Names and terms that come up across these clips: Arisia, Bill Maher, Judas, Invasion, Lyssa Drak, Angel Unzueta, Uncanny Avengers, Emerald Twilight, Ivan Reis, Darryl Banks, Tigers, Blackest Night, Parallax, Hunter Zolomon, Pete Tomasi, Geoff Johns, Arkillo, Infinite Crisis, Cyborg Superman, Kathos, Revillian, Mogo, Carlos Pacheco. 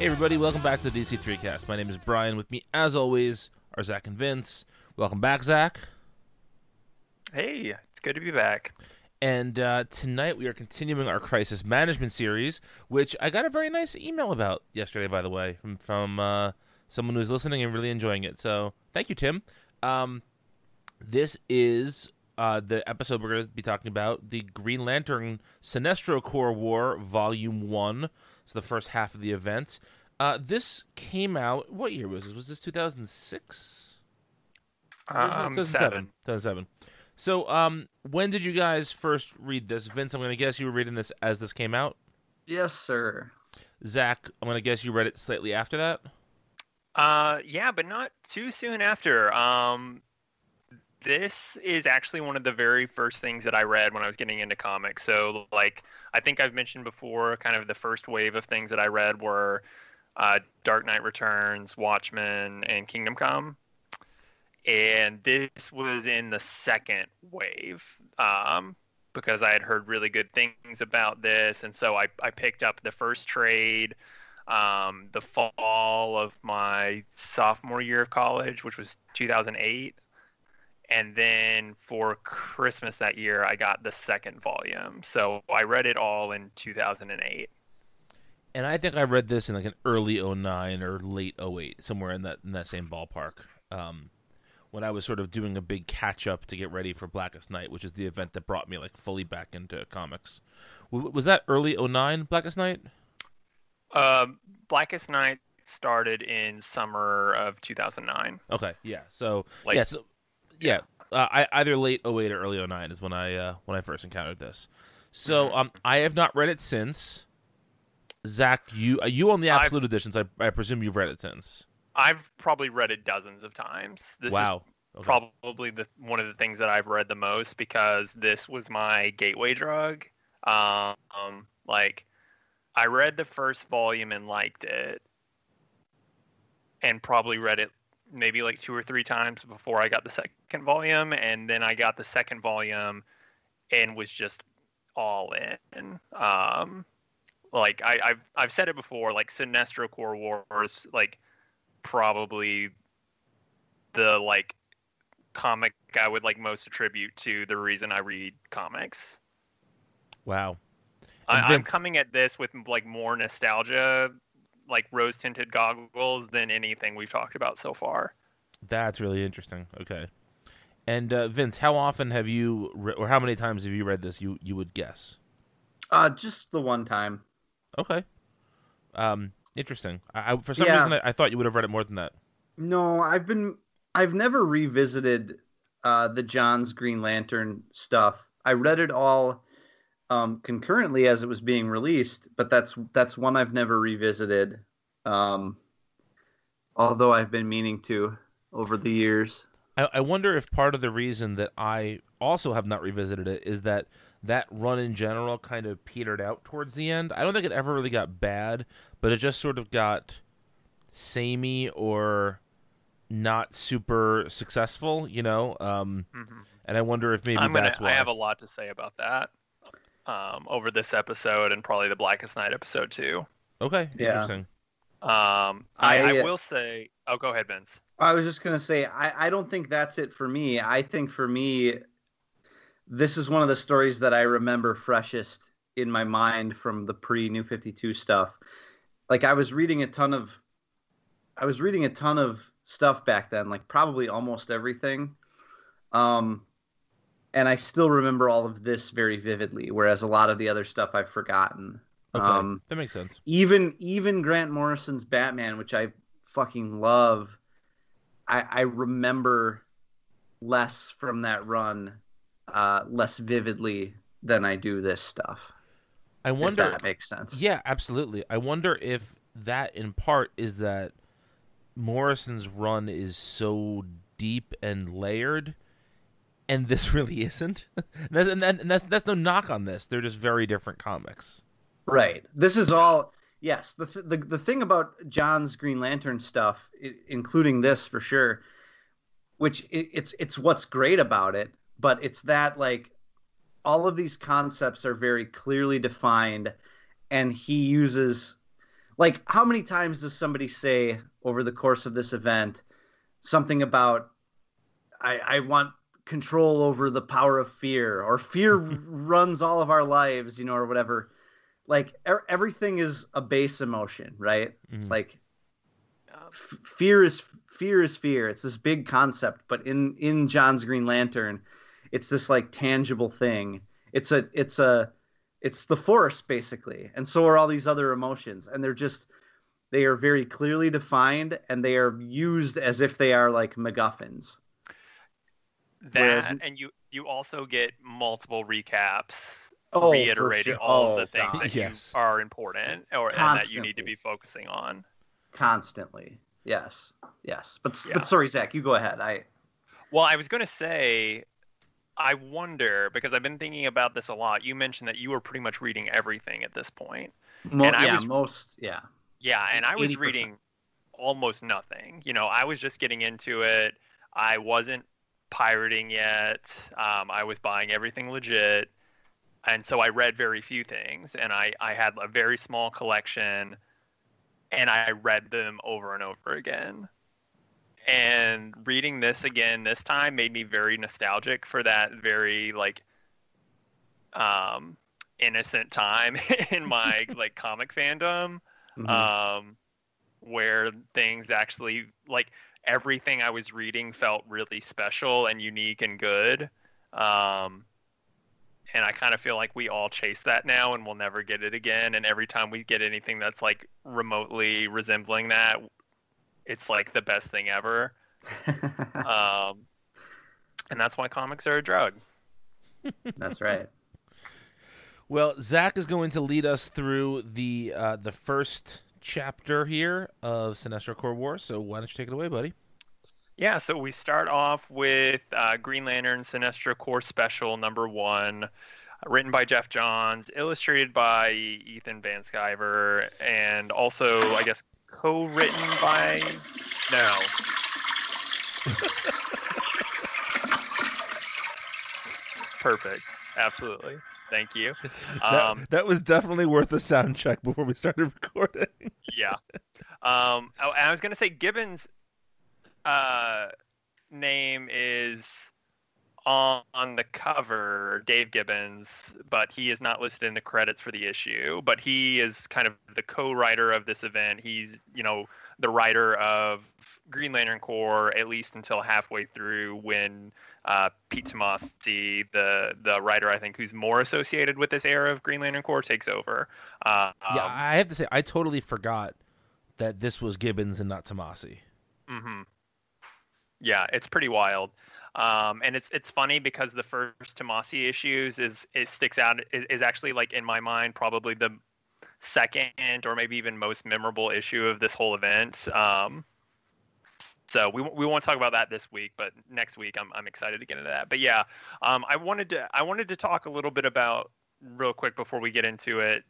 Hey everybody, welcome back to the DC3Cast. My name is Brian. With me, as always, are Zach and Vince. Welcome back, Zach. Hey, it's good to be back. And tonight we are continuing our crisis management series, which I got a very nice email about yesterday, by the way, from someone who's listening and really enjoying it. So thank you, Tim. This is the episode we're going to be talking about, the Green Lantern Sinestro Corps War, Volume 1. So the first half of the event. This came out, what year was this? Was this 2006? 2007. 2007. So when did you guys first read this? Vince, I'm going to guess you were reading this as this came out? Yes, sir. Zach, I'm going to guess you read it slightly after that? Yeah, but not too soon after. This is actually one of the very first things that I read when I was getting into comics. So, like, I think I've mentioned before, kind of the first wave of things that I read were Dark Knight Returns, Watchmen, and Kingdom Come. And this was in the second wave because I had heard really good things about this. And so I picked up the first trade the fall of my sophomore year of college, which was 2008. And then for Christmas that year, I got the second volume. So I read it all in 2008. And I think I read this in like an early 09 or late 08, somewhere in that same ballpark. When I was sort of doing a big catch-up to get ready for Blackest Night, which is the event that brought me like fully back into comics. Was that early 09, Blackest Night? Blackest Night started in summer of 2009. Okay, yeah. So, like, yeah, so... Yeah, I either late 08 or early 09 is when I first encountered this. So I have not read it since. Zach, you own the Absolute Editions. I presume you've read it since. I've probably read it dozens of times. This is probably one of the things that I've read the most because this was my gateway drug. Like, I read the first volume and liked it, and probably read it maybe like two or three times before I got the second volume. And then I got the second volume and was just all in. Like I've said it before, like Sinestro Corps War is like probably the like comic I would like most attribute to the reason I read comics. Wow. I'm coming at this with like more nostalgia, like rose-tinted goggles than anything we've talked about so far. That's really interesting. Okay. And Vince, how often have you or how many times have you read this, you would guess? Just the one time. Okay. Interesting. For some reason I thought you would have read it more than that. No, I've never revisited the Johns Green Lantern stuff. I read it all concurrently as it was being released, but that's one I've never revisited, although I've been meaning to over the years. I wonder if part of the reason that I also have not revisited it is that run in general kind of petered out towards the end. I don't think it ever really got bad, but it just sort of got samey or not super successful, you know? And I wonder if maybe that's why. I have a lot to say about that. Over this episode and probably the Blackest Night episode too. Okay, yeah. Interesting. I will say... Oh, go ahead, Vince. I was just going to say, I don't think that's it for me. I think for me, this is one of the stories that I remember freshest in my mind from the pre-New 52 stuff. Like, I was reading a ton of stuff back then, like probably almost everything. And I still remember all of this very vividly, whereas a lot of the other stuff I've forgotten. Okay, that makes sense. Even Grant Morrison's Batman, which I fucking love, I remember less from that run, less vividly than I do this stuff. I wonder if that makes sense. Yeah, absolutely. I wonder if that in part is that Morrison's run is so deep and layered. And this really isn't. and that's no knock on this. They're just very different comics. Right. This is all... Yes, the thing about John's Green Lantern stuff, including this for sure, which it's what's great about it, but it's that, like, all of these concepts are very clearly defined, and he uses... Like, how many times does somebody say over the course of this event something about, I want control over the power of fear, or fear runs all of our lives, you know, or whatever. Like, everything is a base emotion, right? Mm-hmm. It's like fear is fear. It's this big concept, but in John's Green Lantern, it's this like tangible thing. It's the force, basically. And so are all these other emotions. And they are very clearly defined, and they are used as if they are like MacGuffins. And you also get multiple recaps reiterating all of the things that you are important or and that you need to be focusing on. Constantly. Yes. But sorry, Zach, you go ahead. Well, I was going to say, I wonder, because I've been thinking about this a lot. You mentioned that you were pretty much reading everything at this point. And I was 80%. Reading almost nothing. You know, I was just getting into it. I wasn't pirating yet. I was buying everything legit. And so I read very few things, and I had a very small collection, and I read them over and over again. And reading this again this time made me very nostalgic for that very like innocent time in my like comic fandom, mm-hmm. Where things actually, like, everything I was reading felt really special and unique and good. And I kind of feel like we all chase that now, and we'll never get it again. And every time we get anything that's like remotely resembling that, it's like the best thing ever. And that's why comics are a drug. That's right. Well, Zach is going to lead us through the first chapter here of Sinestro Corps War. So why don't you take it away, buddy? Yeah, so we start off with Green Lantern Sinestro Corps Special #1, written by Geoff Johns, illustrated by Ethan Van Sciver, and also, I guess, co-written by... No. Perfect. Absolutely. Thank you. That was definitely worth a sound check before we started recording. Yeah. I was going to say Gibbons' name is on the cover, Dave Gibbons, but he is not listed in the credits for the issue. But he is kind of the co-writer of this event. He's, you know, the writer of Green Lantern Corps, at least until halfway through, when Pete Tomasi, the writer, I think, who's more associated with this era of Green Lantern Corps, takes over. I have to say, I totally forgot that this was Gibbons and not Tomasi. Mm-hmm. Yeah, it's pretty wild. And it's funny because the first Tomasi issues sticks out, is actually, like, in my mind, probably the second or maybe even most memorable issue of this whole event. So we won't talk about that this week, but next week I'm excited to get into that. But yeah, I wanted to talk a little bit about, real quick before we get into it,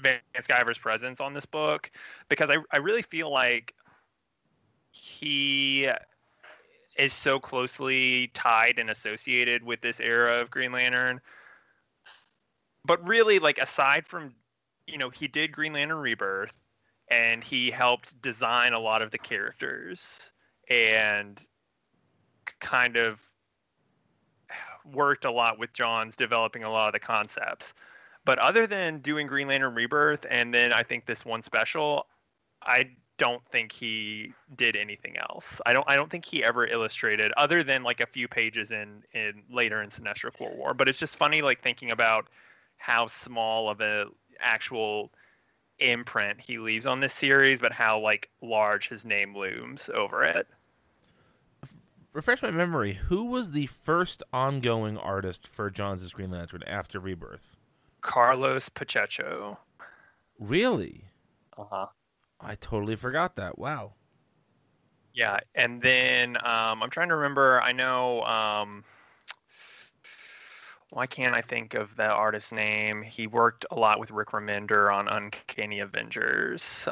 Van Sciver's presence on this book, because I really feel like he is so closely tied and associated with this era of Green Lantern. But really, like, aside from, you know, he did Green Lantern Rebirth, and he helped design a lot of the characters and kind of worked a lot with Johns developing a lot of the concepts. But other than doing Green Lantern Rebirth and then I think this one special, I don't think he did anything else. I don't think he ever illustrated, other than like a few pages in later in Sinestro Corps War. But it's just funny, like, thinking about how small of a actual imprint he leaves on this series, but how, like, large his name looms over it. Refresh my memory, who was the first ongoing artist for Johns' Green Lantern after Rebirth? Carlos Pacheco. Really? Uh-huh. I totally forgot that. Wow. Yeah, and then I'm trying to remember, I know... Why can't I think of the artist's name? He worked a lot with Rick Remender on Uncanny Avengers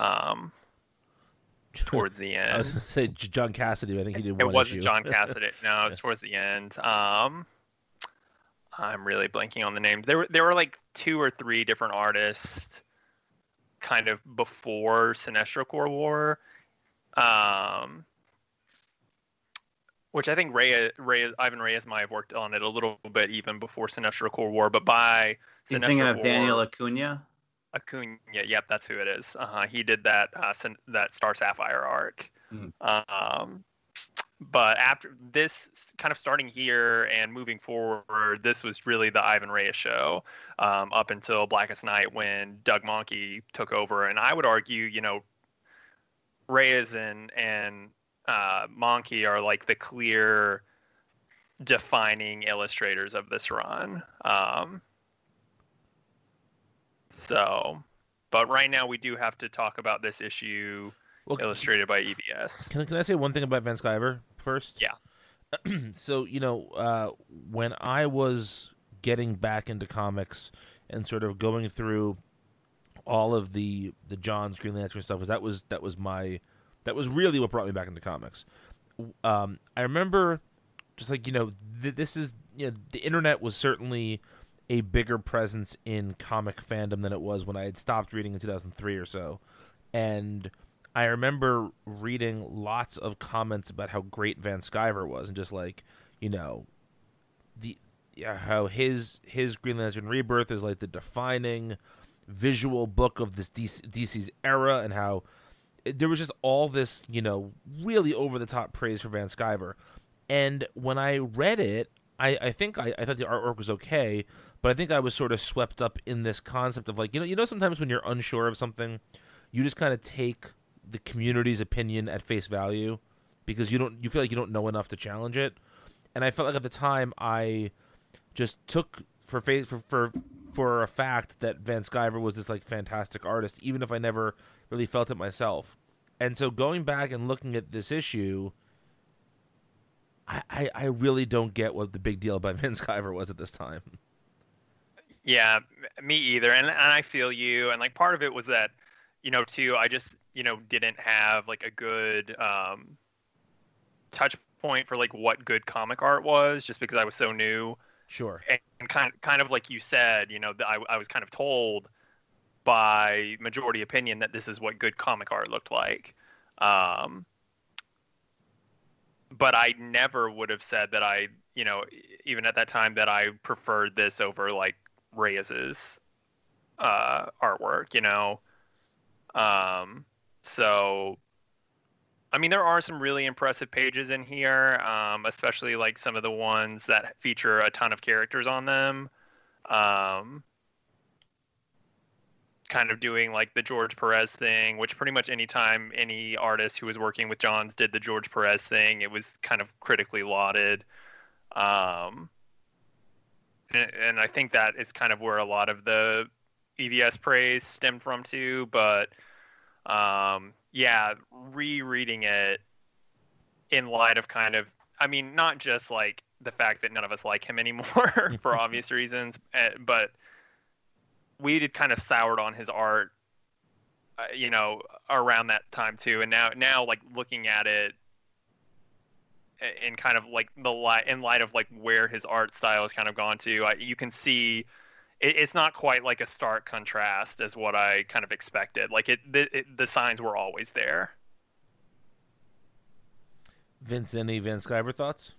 towards the end. I was going to say John Cassaday. I think he did one issue. It wasn't John Cassaday. No, it was towards the end. I'm really blanking on the names. There were like 2 or 3 different artists kind of before Sinestro Corps War, which I think Ivan Reis might have worked on it a little bit even before Sinestro Corps War, but by Sinestro Corps War... You're thinking of Daniel Acuna? Acuna, yep, that's who it is. He did that that Star Sapphire arc. But after this, kind of starting here and moving forward, this was really the Ivan Reis show up until Blackest Night when Doug Mahnke took over. And I would argue, you know, Reis and Mahnke are like the clear defining illustrators of this run. But right now we do have to talk about this issue. Well, illustrated by EBS. Can I say one thing about Van Sciver first? Yeah. So, you know, when I was getting back into comics and sort of going through all of the Johns, Green Lantern stuff, that was really what brought me back into comics. I remember just like, you know, this is, you know, the internet was certainly a bigger presence in comic fandom than it was when I had stopped reading in 2003 or so, and I remember reading lots of comments about how great Van Sciver was, and just like, you know, how his Green Lantern Rebirth is like the defining visual book of this DC's era, and how there was just all this, you know, really over the top praise for Van Sciver. And when I read it, I think I thought the artwork was okay, but I think I was sort of swept up in this concept of like, you know, sometimes when you're unsure of something, you just kind of take the community's opinion at face value because you feel like you don't know enough to challenge it. And I felt like at the time I just took for a fact that Van Sciver was this like fantastic artist, even if I never really felt it myself. And so going back and looking at this issue, I really don't get what the big deal about Van Sciver was at this time. Yeah, me either. And I feel you. And like part of it was that, you know, too, I just, you know, didn't have like a good touch point for like what good comic art was, just because I was so new. Sure. And kind of like you said, you know, I was kind of told by majority opinion that this is what good comic art looked like. But I never would have said that I, you know, even at that time that I preferred this over like Reyes's artwork, you know. So, I mean, there are some really impressive pages in here, especially like some of the ones that feature a ton of characters on them. Kind of doing like the George Perez thing, which pretty much anytime any artist who was working with Johns did the George Perez thing, it was kind of critically lauded. And I think that is kind of where a lot of the EVS praise stemmed from too, but yeah, rereading it in light of kind of, I mean, not just like the fact that none of us like him anymore for obvious reasons, but we did kind of soured on his art, you know, around that time too. And now like looking at it in kind of like the light, in light of like where his art style has kind of gone to, you can see it's not quite like a stark contrast as what I kind of expected. Like the signs were always there. Vince, any Van Sciver thoughts?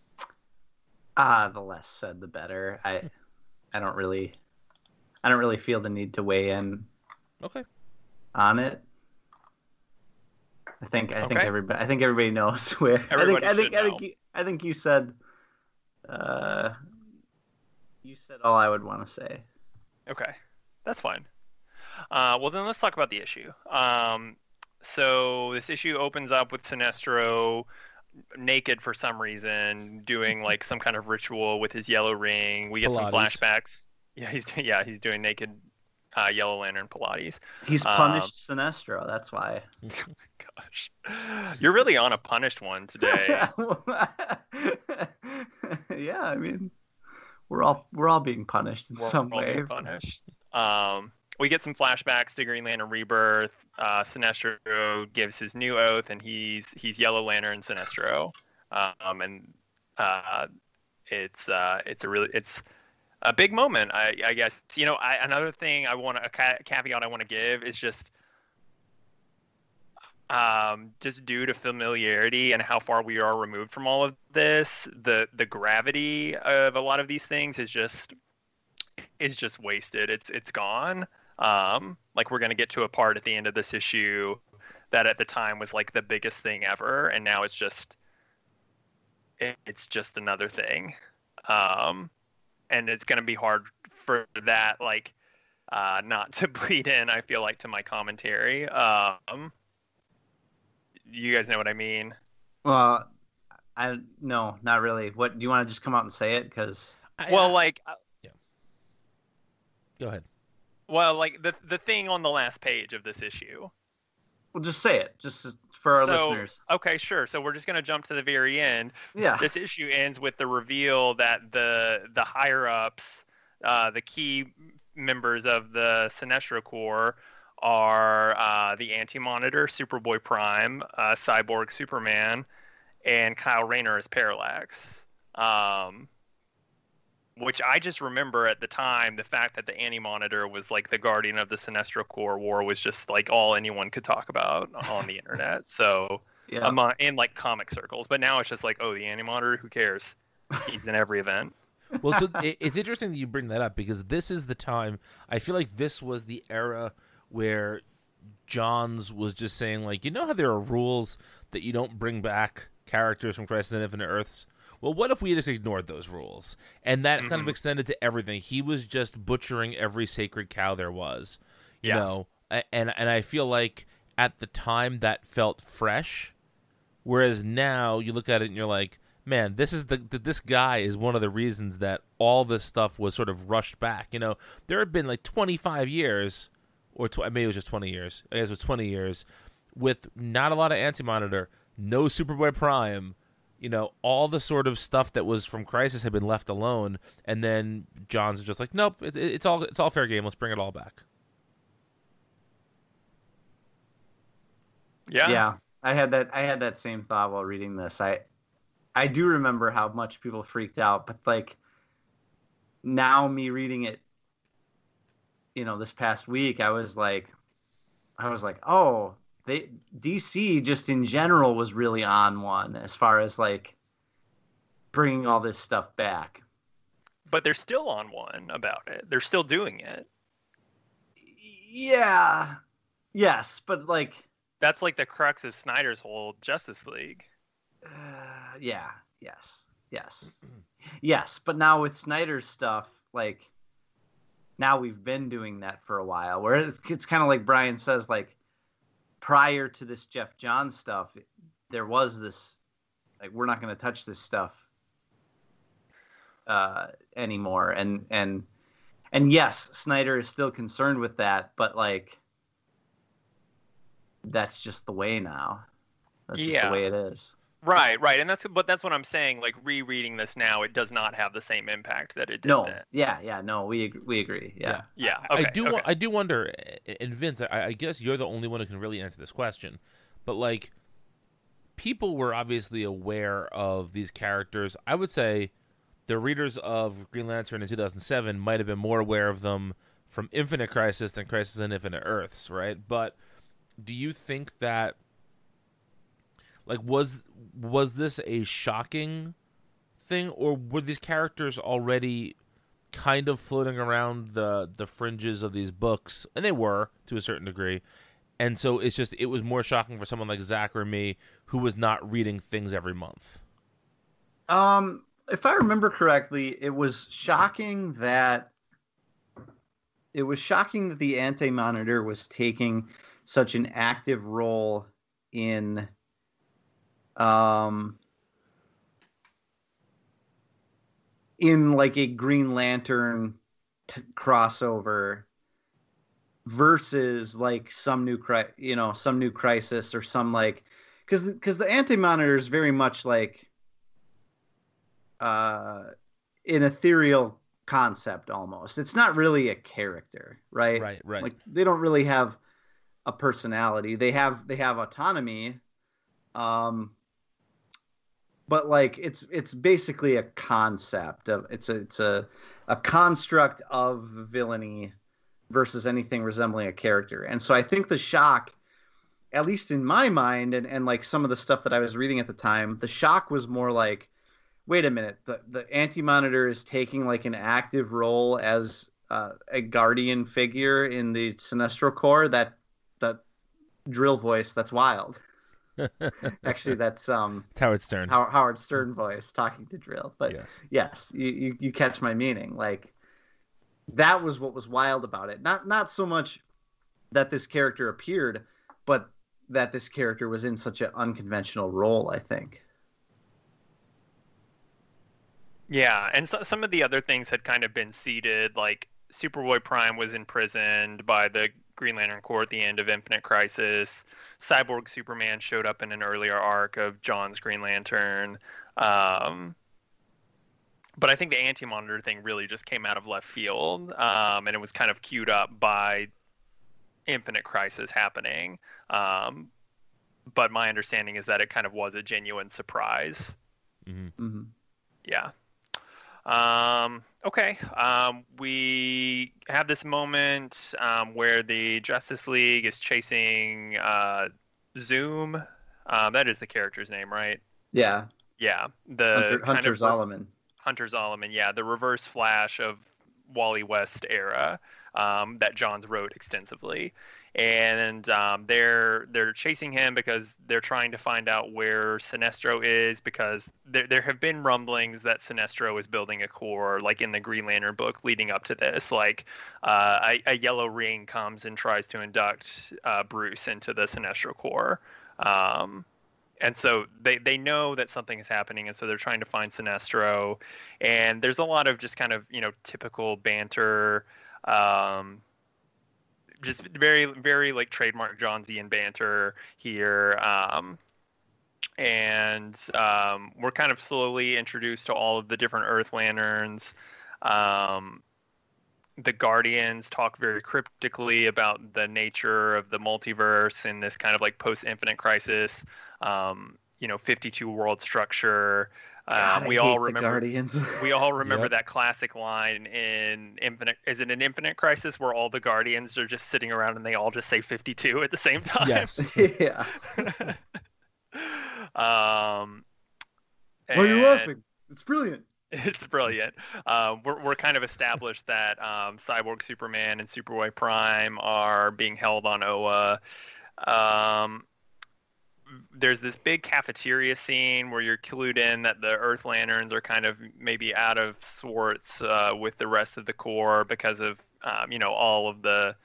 The less said, the better. I don't really feel the need to weigh in. Okay. On it. I think everybody knows where. I think you said. You said all I would want to say. Okay, that's fine. Well, then let's talk about the issue. So this issue opens up with Sinestro naked for some reason, doing like some kind of ritual with his yellow ring. We get Pilates. Some flashbacks. Yeah, he's doing naked Yellow Lantern Pilates. He's punished Sinestro. That's why. Gosh, you're really on a punished one today. Yeah, I mean. We're all being punished in some way. Being punished. We get some flashbacks to Green Lantern Rebirth. Sinestro gives his new oath, and he's Yellow Lantern Sinestro. It's a big moment, I guess. You know, another thing I want to caveat I want to give is just just due to familiarity and how far we are removed from all of this, the gravity of a lot of these things is just wasted. It's gone. Like, we're going to get to a part at the end of this issue that at the time was like the biggest thing ever, and now it's just another thing. And it's going to be hard for that, like, not to bleed in, I feel like, to my commentary. You guys know what I mean? Well, no, not really. What, do you want to just come out and say it? Because yeah. Go ahead. Well, like, the thing on the last page of this issue. Well, just say it, just for our listeners. Okay, sure. So we're just going to jump to the very end. Yeah. This issue ends with the reveal that the higher-ups, the key members of the Sinestro Corps, are the Anti-Monitor, Superboy Prime, Cyborg Superman, and Kyle Rayner as Parallax. Which I just remember at the time, the fact that the Anti-Monitor was like the guardian of the Sinestro Corps War was just like all anyone could talk about on the internet. So, yeah. In like comic circles. But now it's just like, oh, the Anti-Monitor, who cares? He's in every event. Well, so it's interesting that you bring that up, because this is the time, I feel like this was the era where Johns was just saying, like, you know how there are rules that you don't bring back characters from Crisis on Infinite Earths? Well, what if we just ignored those rules? And that kind of extended to everything. He was just butchering every sacred cow there was, you know? And I feel like at the time that felt fresh, whereas now you look at it and you're like, man, this guy is one of the reasons that all this stuff was sort of rushed back. You know, there had been like 25 years, or maybe it was just 20 years. I guess it was 20 years with not a lot of Anti-Monitor, no Superboy Prime. You know, all the sort of stuff that was from Crisis had been left alone, and then Johns was just like, "Nope, it's all fair game. Let's bring it all back." Yeah. I had that same thought while reading this. I do remember how much people freaked out, but like now, me reading it, you know, this past week, I was like, oh. DC just in general was really on one as far as like bringing all this stuff back. But they're still on one about it. They're still doing it. Yeah. Yes, but like... That's like the crux of Snyder's whole Justice League. Yeah. Yes. Yes, but now with Snyder's stuff, like... Now we've been doing that for a while. Where it's kind of like Brian says, like, prior to this Geoff Johns stuff, there was this, like, we're not going to touch this stuff anymore. And yes, Snyder is still concerned with that, but like, that's just the way now. That's just the way it is. Right. And that's what I'm saying. Like, rereading this now, it does not have the same impact that it did then. No, we agree. Yeah. Okay, I do wonder, and Vince, I guess you're the only one who can really answer this question, but like, people were obviously aware of these characters. I would say the readers of Green Lantern in 2007 might have been more aware of them from Infinite Crisis than Crisis on Infinite Earths, right? But do you think that, like, was this a shocking thing, or were these characters already kind of floating around the fringes of these books? And they were, to a certain degree. And so it was more shocking for someone like Zach or me, who was not reading things every month. If I remember correctly, it was shocking that the Anti-Monitor was taking such an active role in... in like a Green Lantern crossover versus like some new Crisis or some, like, because the Anti-Monitor is very much like an ethereal concept almost. It's not really a character, right? Right. Like, they don't really have a personality. They have autonomy. But like it's basically a concept of it's a construct of villainy versus anything resembling a character. And so I think the shock at least in my mind, and like some of the stuff that I was reading at the time, the shock was more like, wait a minute, the Anti-Monitor is taking like an active role as a guardian figure in the Sinestro Corps. That drill voice, that's wild. Actually, that's Howard Stern. Howard Stern voice talking to Drill. But yes, you catch my meaning. Like, that was what was wild about it. Not so much that this character appeared, but that this character was in such an unconventional role, I think. Yeah, and so, some of the other things had kind of been seeded, like Superboy Prime was imprisoned by the Green Lantern Corps at the end of Infinite Crisis. Cyborg Superman showed up in an earlier arc of John's Green Lantern. But I think the Anti-Monitor thing really just came out of left field, and it was kind of queued up by Infinite Crisis happening. But my understanding is that it kind of was a genuine surprise. Mm-hmm. Mm-hmm. Yeah. Okay. We have this moment where the Justice League is chasing Zoom. That is the character's name, right? Yeah. Yeah. The Hunter Zolomon. Hunter Zolomon, yeah. The Reverse Flash of Wally West era that Johns wrote extensively. And they're chasing him because they're trying to find out where Sinestro is, because there have been rumblings that Sinestro is building a core, like in the Green Lantern book leading up to this. Like a yellow ring comes and tries to induct Bruce into the Sinestro Corps. And so they know that something is happening, and so they're trying to find Sinestro. And there's a lot of just kind of, typical banter, just very, very like trademark Johnsian banter here. And we're kind of slowly introduced to all of the different Earth Lanterns. The Guardians talk very cryptically about the nature of the multiverse in this kind of like post-Infinite Crisis, 52 world structure. God, we all remember. We all remember that classic line in Infinite. Is it an Infinite Crisis where all the Guardians are just sitting around and they all just say 52 at the same time? Yes. Yeah. Why are you laughing? It's brilliant. It's brilliant. We're kind of established that Cyborg Superman and Superboy Prime are being held on Oa. There's this big cafeteria scene where you're clued in that the Earth Lanterns are kind of maybe out of sorts with the rest of the Corps because of, all of the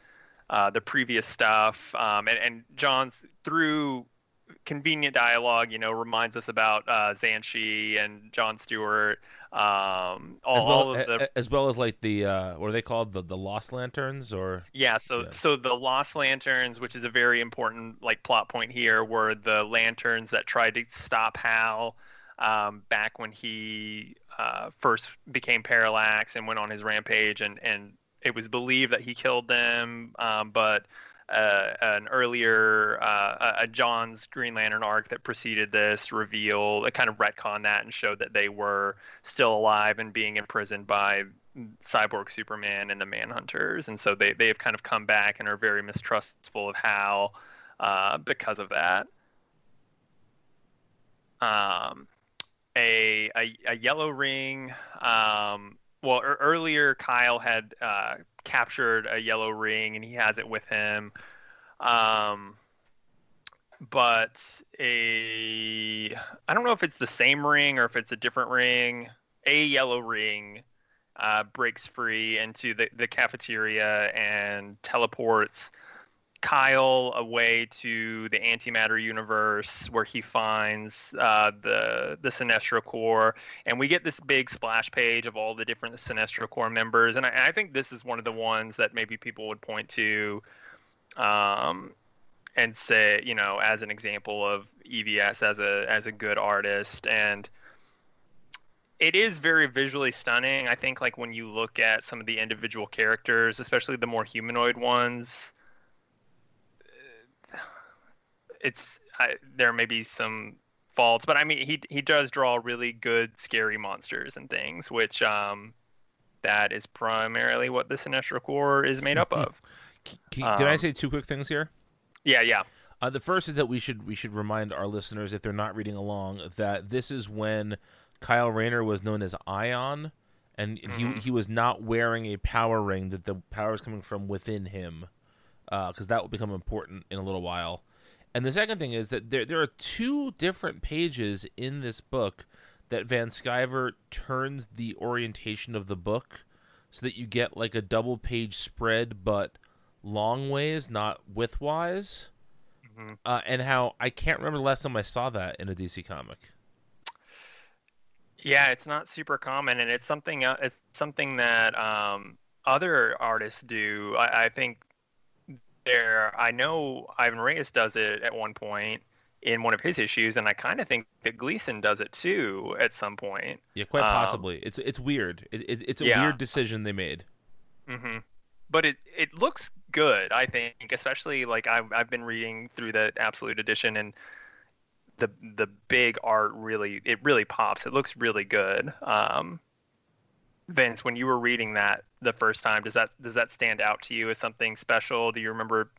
previous stuff. And John's, through convenient dialogue, reminds us about Zanshi and John Stewart. What are they called? The Lost Lanterns, or? Yeah. So the Lost Lanterns, which is a very important like plot point here, were the lanterns that tried to stop Hal back when he first became Parallax and went on his rampage, and it was believed that he killed them, but. An earlier a John's Green Lantern arc that preceded this reveal, it kind of retconned that and showed that they were still alive and being imprisoned by Cyborg Superman and the Manhunters, and so they have kind of come back and are very mistrustful of Hal because of that. A yellow ring. Earlier Kyle had captured a yellow ring and he has it with him, but I don't know if it's the same ring or if it's a different ring. A yellow ring breaks free into the cafeteria and teleports Kyle away to the antimatter universe, where he finds the Sinestro Corps, and we get this big splash page of all the different Sinestro Corps members. And I think this is one of the ones that maybe people would point to, and say, as an example of EVS as a good artist. And it is very visually stunning. I think like when you look at some of the individual characters, especially the more humanoid ones. There may be some faults, but I mean, he does draw really good, scary monsters and things, which that is primarily what the Sinestro Corps is made up of. Can I say two quick things here? Yeah. The first is that we should remind our listeners, if they're not reading along, that this is when Kyle Rayner was known as Ion, and he was not wearing a power ring, that the power is coming from within him, because that will become important in a little while. And the second thing is that there are two different pages in this book that Van Sciver turns the orientation of the book so that you get like a double page spread, but long ways, not widthwise. And how I can't remember the last time I saw that in a DC comic. Yeah, it's not super common, and it's something. It's something that other artists do. I think there. I know Ivan Reis does it at one point in one of his issues, and I kind of think that Gleason does it too at some point. Yeah, quite possibly. It's weird. It's a weird decision they made. Mm-hmm. But it looks good, I think, especially like I've been reading through the Absolute Edition, and the big art really pops. It looks really good. Vince, when you were reading that the first time, does that stand out to you as something special? Do you remember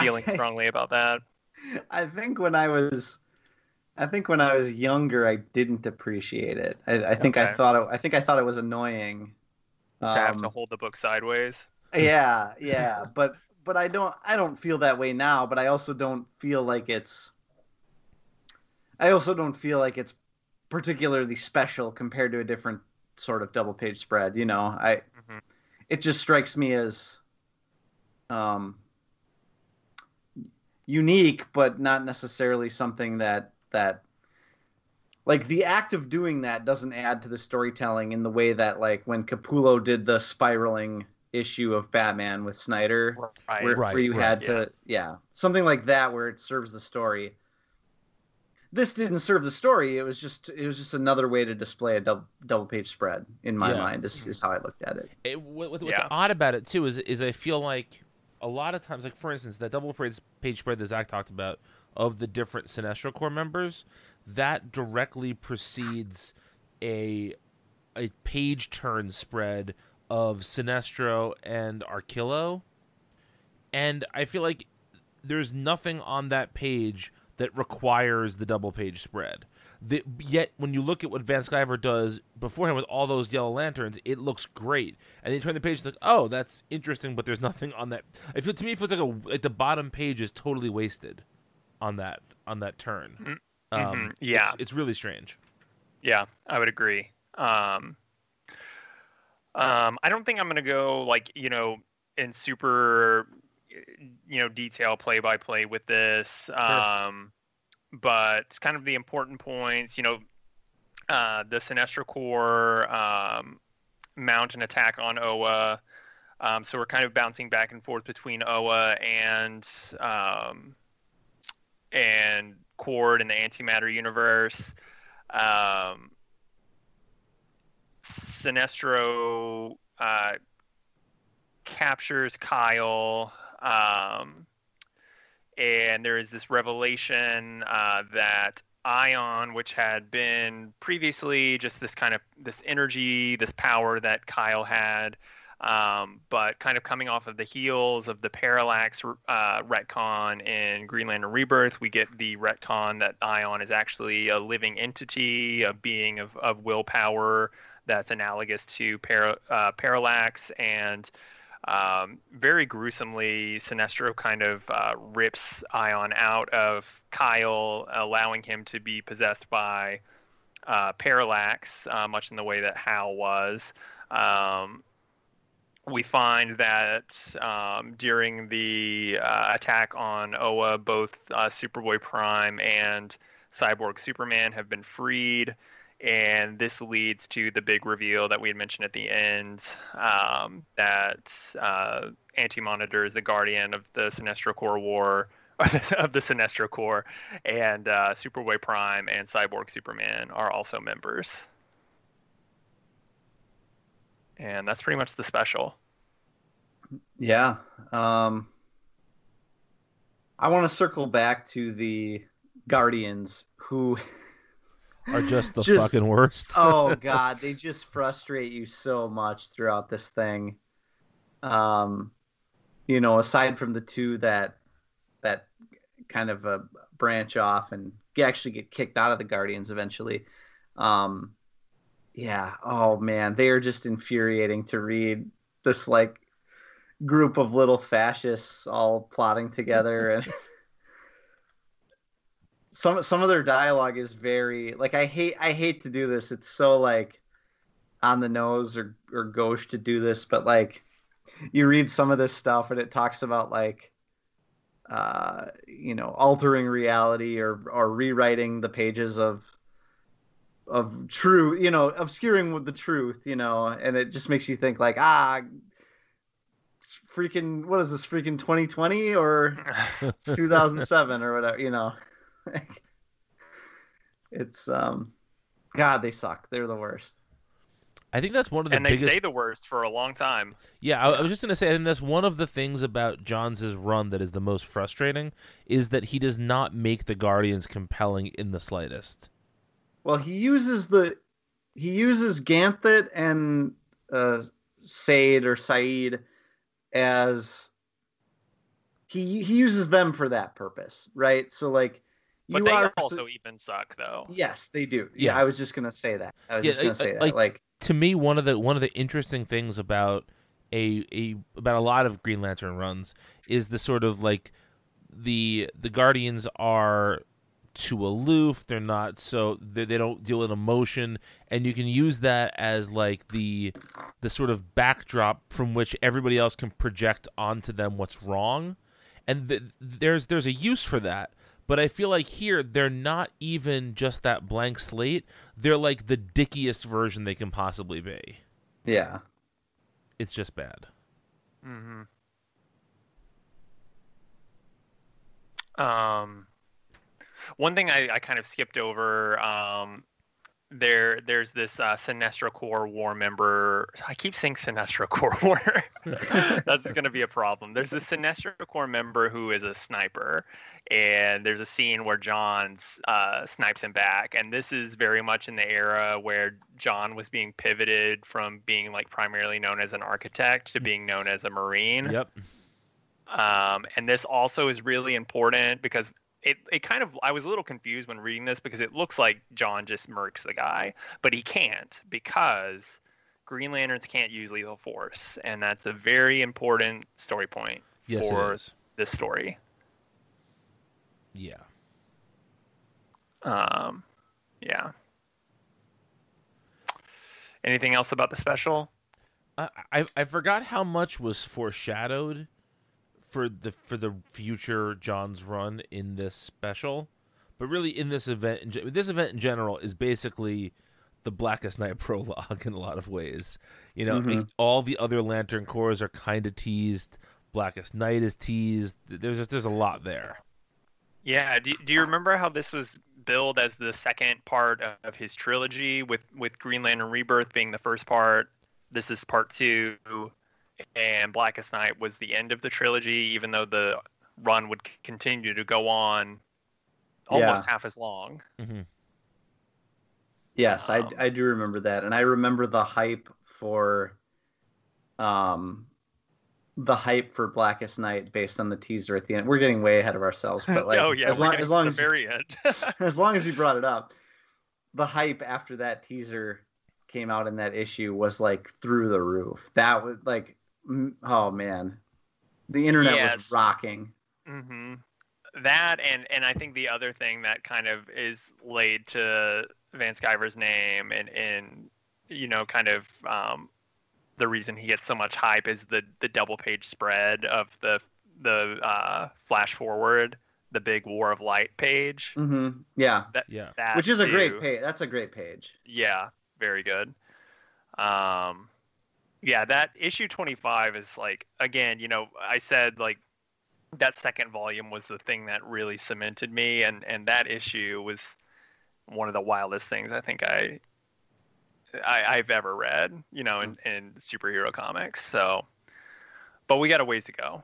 feeling strongly about that? I think when I was younger, I didn't appreciate it. I thought it was annoying. To have to hold the book sideways. Yeah, but I don't feel that way now. But I also don't feel like it's particularly special compared to a different sort of double page spread. You know, it just strikes me as unique, but not necessarily something that. Like, the act of doing that doesn't add to the storytelling in the way that, like, when Capullo did the spiraling issue of Batman with Snyder, where you had to something like that, where it serves the story. This didn't serve the story. It was just another way to display a double page spread in my mind. Is how I looked at it. What's odd about it too is I feel like a lot of times, like for instance, that double page spread that Zach talked about of the different Sinestro Corps members, that directly precedes a page turn spread of Sinestro and Arkillo, and I feel like there's nothing on that page that requires the double page spread. Yet when you look at what Van Sciver does beforehand with all those yellow lanterns, it looks great. And then you turn the page, it's like, oh, that's interesting, but there's nothing on that. To me, it feels like the bottom page is totally wasted on that turn. Mm-hmm. It's really strange. Yeah, I would agree. I don't think I'm going to go in super detail play by play with this. Sure. But it's kind of the important points, the Sinestro Corps mount an attack on Oa. So we're kind of bouncing back and forth between Oa and Cord in the antimatter universe. Sinestro captures Kyle, and there is this revelation that Ion, which had been previously just this energy, this power that Kyle had, but kind of coming off of the heels of the Parallax retcon in Green Lantern Rebirth, we get the retcon that Ion is actually a living entity, a being of willpower that's analogous to Parallax. And very gruesomely, Sinestro kind of rips Ion out of Kyle, allowing him to be possessed by Parallax, much in the way that Hal was. We find that during the attack on Oa, both Superboy Prime and Cyborg Superman have been freed, and this leads to the big reveal that we had mentioned at the end, that Anti-Monitor is the guardian of the Sinestro Corps War, of the Sinestro Corps, and Superboy Prime and Cyborg Superman are also members. And that's pretty much the special. Yeah. I want to circle back to the Guardians, who are just fucking worst. Oh, God. They just frustrate you so much throughout this thing. Aside from the two that that kind of a branch off and actually get kicked out of the Guardians eventually. Yeah. Oh man, they are just infuriating to read. This like group of little fascists all plotting together, and some of their dialogue is very like I hate to do this. It's so like on the nose or gauche to do this, but like you read some of this stuff and it talks about like you know, altering reality or rewriting the pages of true, you know, obscuring with the truth, you know, and it just makes you think like, it's freaking, what is this, freaking 2020 or 2007 or whatever, you know. It's God, they suck. They're the worst. I think that's one of the biggest... And they stay the worst for a long time. Yeah, I was just going to say, and that's one of the things about Johns' run that is the most frustrating, is that he does not make the Guardians compelling in the slightest. Well, he uses Ganthet and Sayd as he uses them for that purpose, right? So like, but they also even suck, though. Yes, they do. Yeah, I was just gonna say that. Like, to me, one of the interesting things about a lot of Green Lantern runs is the sort of like the Guardians are too aloof, they're not, so they don't deal with emotion, and you can use that as like the sort of backdrop from which everybody else can project onto them what's wrong, and there's a use for that. But I feel like here they're not even just that blank slate, they're like the dickiest version they can possibly be. Yeah, it's just bad. One thing I kind of skipped over, there's this Sinestro Corps War member. I keep saying Sinestro Corps War. That's going to be a problem. There's this Sinestro Corps member who is a sniper, and there's a scene where John snipes him back. And this is very much in the era where John was being pivoted from being like primarily known as an architect to being known as a Marine. Yep. And this also is really important because... It kind of, I was a little confused when reading this because it looks like John just murks the guy, but he can't because Green Lanterns can't use lethal force, and that's a very important story point for this story. Yeah. Yeah. Anything else about the special? I forgot how much was foreshadowed for the future John's run in this special, but really in this event in general is basically the Blackest Night prologue in a lot of ways, you know. Mm-hmm. All the other Lantern Corps are kind of teased, Blackest Night is teased, there's a lot there. Yeah. Do you remember how this was billed as the second part of his trilogy, with Green Lantern Rebirth being the first part, this is part two, and Blackest Night was the end of the trilogy, even though the run would continue to go on almost half as long. Mm-hmm. Yes, I do remember that. And I remember the hype for Blackest Night based on the teaser at the end. We're getting way ahead of ourselves, but like, as long as you brought it up, the hype after that teaser came out in that issue was like through the roof. That was like, oh man, the internet was rocking. Mm-hmm. That and I think the other thing that kind of is laid to Van Sciver's name and you know, kind of the reason he gets so much hype is the double page spread of the flash forward, the big War of Light page. Mm-hmm. Yeah, which is a great page. That's a great page. Yeah, very good. Yeah, that issue 25 is like, again, you know, I said like that second volume was the thing that really cemented me, and that issue was one of the wildest things I think I've ever read, you know, in superhero comics. So, but we got a ways to go.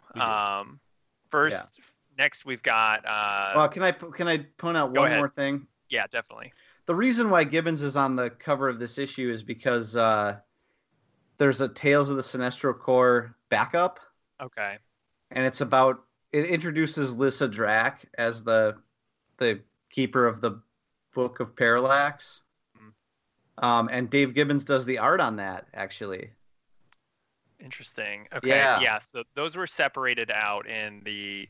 Next we've got. Well, can I point out one more thing? Yeah, definitely. The reason why Gibbons is on the cover of this issue is because there's a Tales of the Sinestro Corps backup. Okay. And it's about it introduces Lyssa Drak as the keeper of the Book of Parallax. And Dave Gibbons does the art on that, actually. Interesting. Okay. Yeah. So those were separated out in the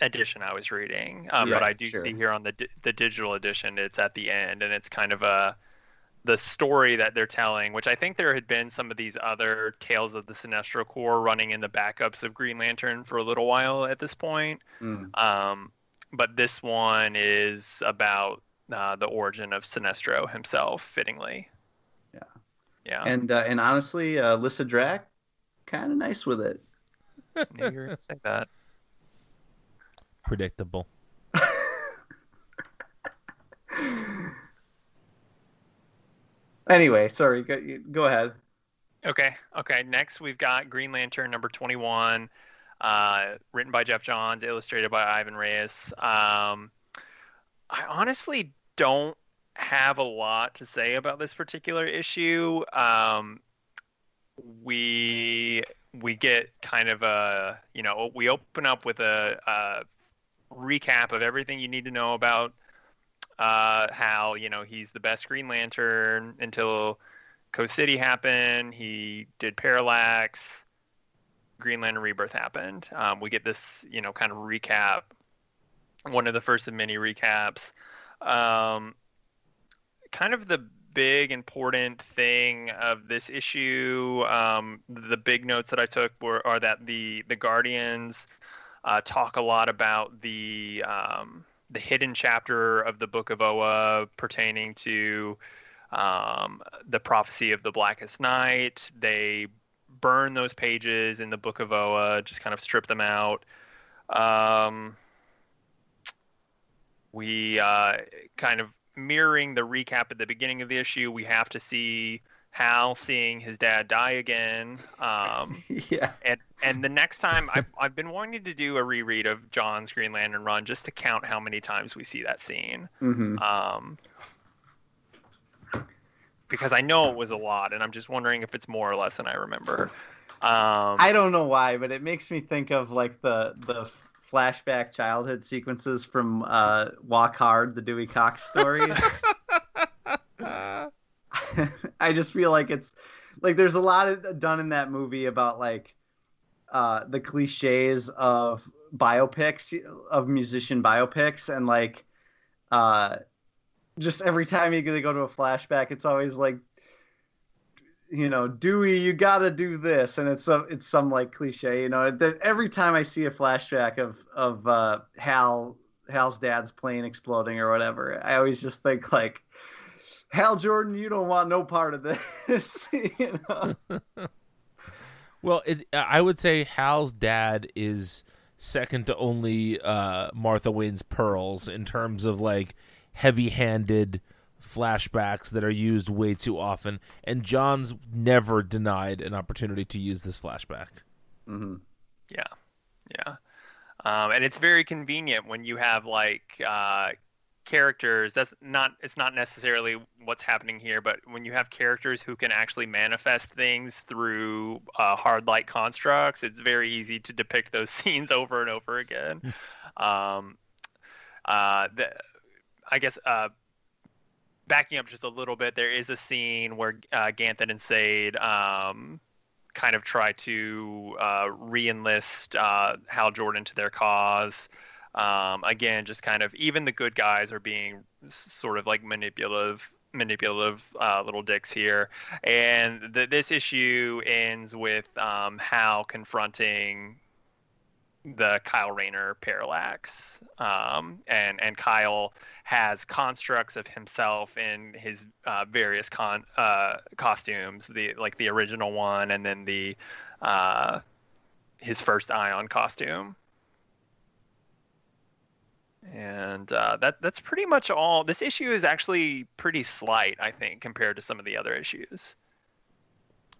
edition I was reading, but I do see here on the digital edition, it's at the end, and it's kind of the story that they're telling, which I think there had been some of these other tales of the Sinestro Corps running in the backups of Green Lantern for a little while at this point. But this one is about the origin of Sinestro himself, fittingly. Yeah. And honestly, Lyssa Drak, kind of nice with it. Knew you were going to say that. Predictable. Anyway, sorry. Go ahead. Okay. Next, we've got Green Lantern number 21, written by Geoff Johns, illustrated by Ivan Reis. I honestly don't have a lot to say about this particular issue. We get kind of a, we open up with a recap of everything you need to know about Hal. He's the best Green Lantern until Coast City happened. He did Parallax. Green Lantern Rebirth happened. We get this, kind of recap. One of the first of many recaps. Kind of the big important thing of this issue, the big notes that I took are that the Guardians talk a lot about the hidden chapter of the Book of Oa pertaining to the prophecy of the Blackest Night. They burn those pages in the Book of Oa, just kind of strip them out. We kind of mirroring the recap at the beginning of the issue, we have to see Hal seeing his dad die again. And the next time, I've been wanting to do a reread of John's Green Lantern run just to count how many times we see that scene. Because I know it was a lot, and I'm just wondering if it's more or less than I remember. I don't know why, but it makes me think of like the flashback childhood sequences from Walk Hard, the Dewey Cox story. I just feel like it's like there's a lot done in that movie about like the cliches of biopics, of musician biopics, and like just every time you go to a flashback, it's always like, Dewey, you gotta do this, and it's some like cliche. That every time I see a flashback of Hal's dad's plane exploding or whatever, I always just think like, Hal Jordan, you don't want no part of this. Well, I would say Hal's dad is second to only Martha Wayne's pearls in terms of like heavy-handed flashbacks that are used way too often, and John's never denied an opportunity to use this flashback. And it's very convenient when you have like characters — it's not necessarily what's happening here, but when you have characters who can actually manifest things through hard light constructs, it's very easy to depict those scenes over and over again. Backing up just a little bit, there is a scene where Ganthet and Sayd kind of try to re-enlist Hal Jordan to their cause. Again, just kind of even the good guys are being sort of like manipulative little dicks here. And this issue ends with Hal confronting the Kyle Rayner Parallax, and Kyle has constructs of himself in his various costumes, the original one, and then the his first Ion costume. And that's pretty much all. This issue is actually pretty slight, I think, compared to some of the other issues.